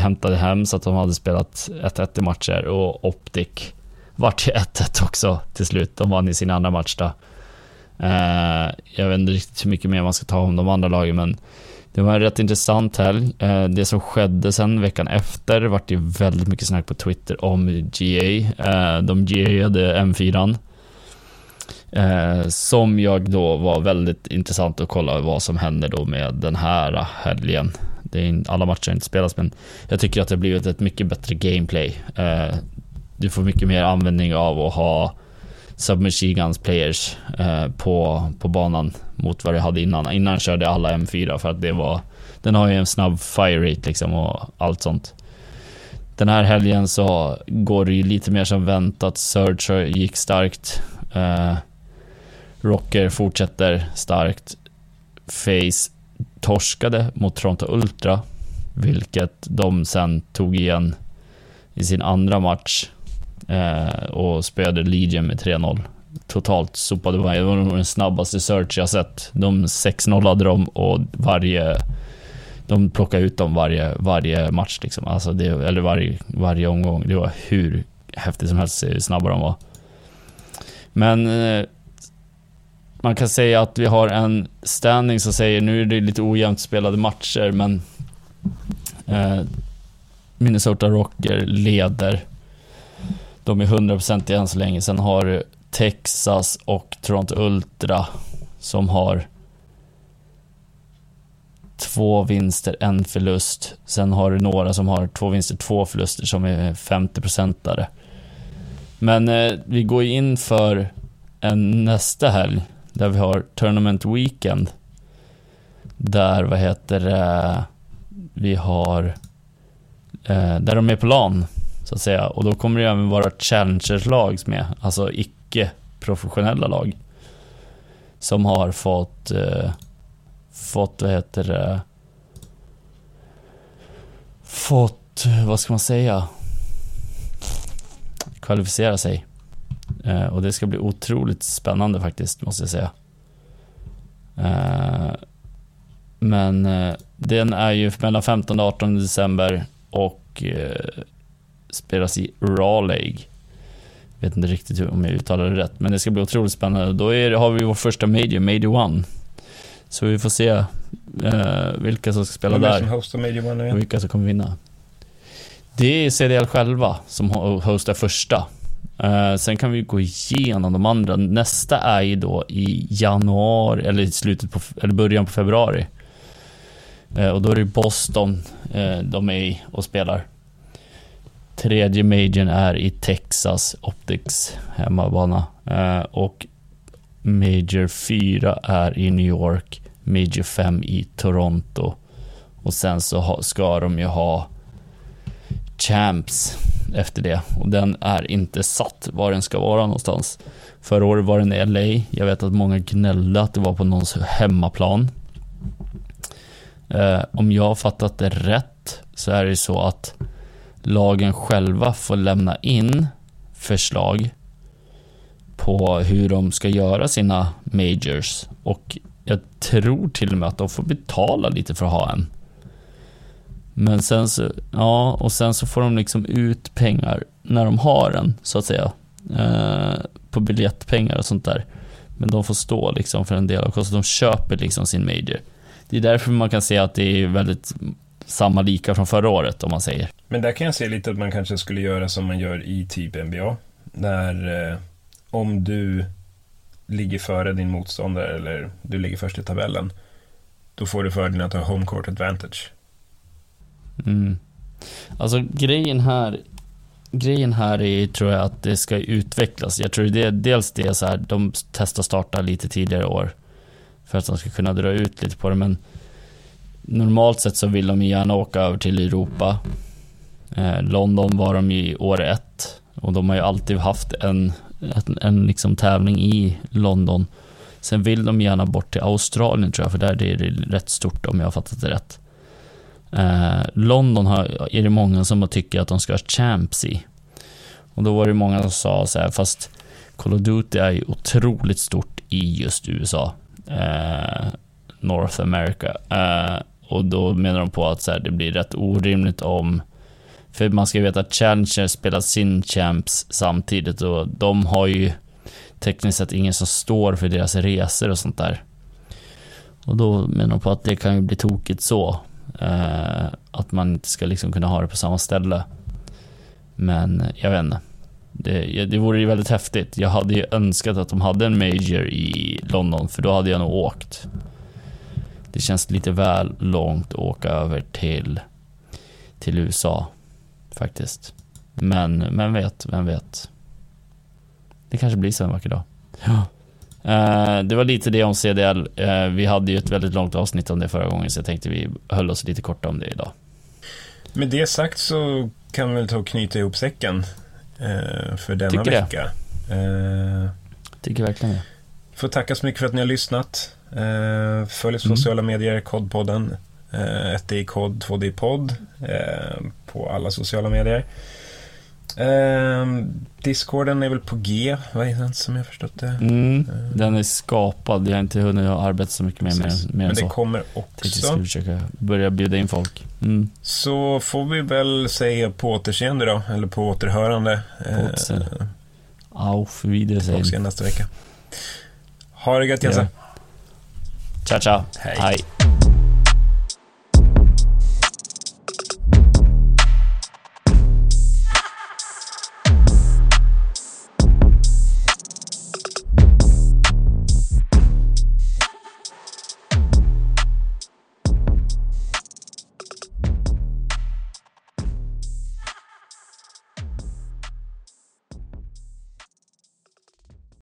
hämtade hem så att de hade spelat 1-1 i matcher. Och Optic vart till 1-1 också till slut. De vann i sin andra match då. Jag vet inte riktigt hur mycket mer man ska ta om de andra lagen, men det var en rätt intressant helg. Det som skedde sen veckan efter var det väldigt mycket snack på Twitter om GA. De GA'ade M4 som jag då var väldigt intressant att kolla vad som hände då med den här helgen. Alla matcher inte spelas, men jag tycker att det har blivit ett mycket bättre gameplay. Du får mycket mer användning av att ha submachine guns players på banan mot vad det hade innan. Innan körde alla M4 för att den har ju en snabb fire rate liksom och allt sånt. Den här helgen så går det ju lite mer som väntat. Surge gick starkt. Rocker fortsätter starkt. FaZe torskade mot Toronto Ultra, vilket de sen tog igen i sin andra match. Och spöade Legion med 3-0. Totalt sopade de. Det var nog den snabbaste search jag sett. De 6-0-ade dem och de plockade ut dem varje match liksom. Alltså eller varje omgång. Det var hur häftigt som helst hur snabba de var. Men man kan säga att vi har en standing som säger, nu är det lite ojämnt spelade matcher, men Minnesota Rocker leder. De är 100% än så länge. Sen har Texas och Toronto Ultra som har 2 vinster, 1 förlust. Sen har du några som har 2 vinster, 2 förluster som är 50%-are. Men vi går in för nästa helg där vi har Tournament Weekend. Där vi har där de är på LAN så att säga, och då kommer det även vara Challengers lag med, alltså icke-professionella lag som har fått vad ska man säga, kvalificera sig, och det ska bli otroligt spännande faktiskt, måste jag säga. Men den är ju mellan 15 och 18 december och spelas i Raleigh. Vet inte riktigt om jag uttalar det rätt, men det ska bli otroligt spännande. Då har vi vår första Major 1. Så vi får se vilka som ska spela där och vilka som kommer vinna. Det är CDL själva som hostar första. Sen kan vi gå igenom de andra. Nästa är ju då i januari eller i slutet på, eller början på februari. Och då är det Boston de är i och spelar. Tredje majorn är i Texas, Optics hemmabana. Och Major 4 är i New York, Major 5 i Toronto. Och sen så ska de ju ha Champs efter det. Och den är inte satt var den ska vara någonstans. Förra året var den i LA. Jag vet att många gnällde att det var på någons hemmaplan. Om jag har fattat det rätt så är det så att lagen själva får lämna in förslag på hur de ska göra sina majors. Och jag tror till och med att de får betala lite för att ha en. Men sen så, ja, och sen så får de liksom ut pengar när de har den, så att säga. På biljettpengar och sånt där. Men de får stå liksom för en del av kostnaden. De köper liksom sin major. Det är därför man kan se att det är väldigt samma lika från förra året, om man säger. Men där kan jag se lite att man kanske skulle göra som man gör i typ NBA. När om du ligger före din motståndare eller du ligger först i tabellen, då får du fördelen att ha home court advantage. Mm. Alltså grejen här är, tror jag, att det ska utvecklas. Jag tror det, dels det är så här, de testar starta lite tidigare år för att de ska kunna dra ut lite på det. Men normalt sett så vill de gärna åka över till Europa. London var de i år 1, och de har ju alltid haft en liksom tävling i London. Sen vill de gärna bort till Australien, tror jag, för där är det rätt stort, om jag har fattat det rätt. London är det många som tycker att de ska ha champs i. Och då var det många som sa så här, fast Call of Duty är ju otroligt stort i just USA, North America, och då menar de på att så här, det blir rätt orimligt om, för man ska veta att Challengers spelar sin champs samtidigt, och de har ju tekniskt sett ingen som står för deras resor och sånt där. Och då menar de på att det kan ju bli tokigt så, att man inte ska liksom kunna ha det på samma ställe. Men jag vet inte, det vore ju väldigt häftigt. Jag hade ju önskat att de hade en major i London, för då hade jag nog åkt. Det känns lite väl långt att åka över till USA faktiskt. Men vem vet. Det kanske blir så en vacker dag. Ja. Det var lite det om CDL. Vi hade ju ett väldigt långt avsnitt om det förra gången, så jag tänkte vi höll oss lite kort om det idag. Med det sagt så kan vi väl ta och knyta ihop säcken för denna vecka. Tycker verkligen det. Får tacka så mycket för att ni har lyssnat. Följ oss på sociala medier, COD-podden, 1D COD, 2D podd, på alla sociala medier. Discorden är väl på G, vad är den, som jag förstått det? Den är skapad, jag har inte hunnit arbeta så mycket med men det så. Kommer också börja bjuda in folk. Så får vi väl säga på återseende då, eller på återhörande, auf Wiedersehen, nästa vecka. Ha det gött, Jens. Ciao, ciao. Hej.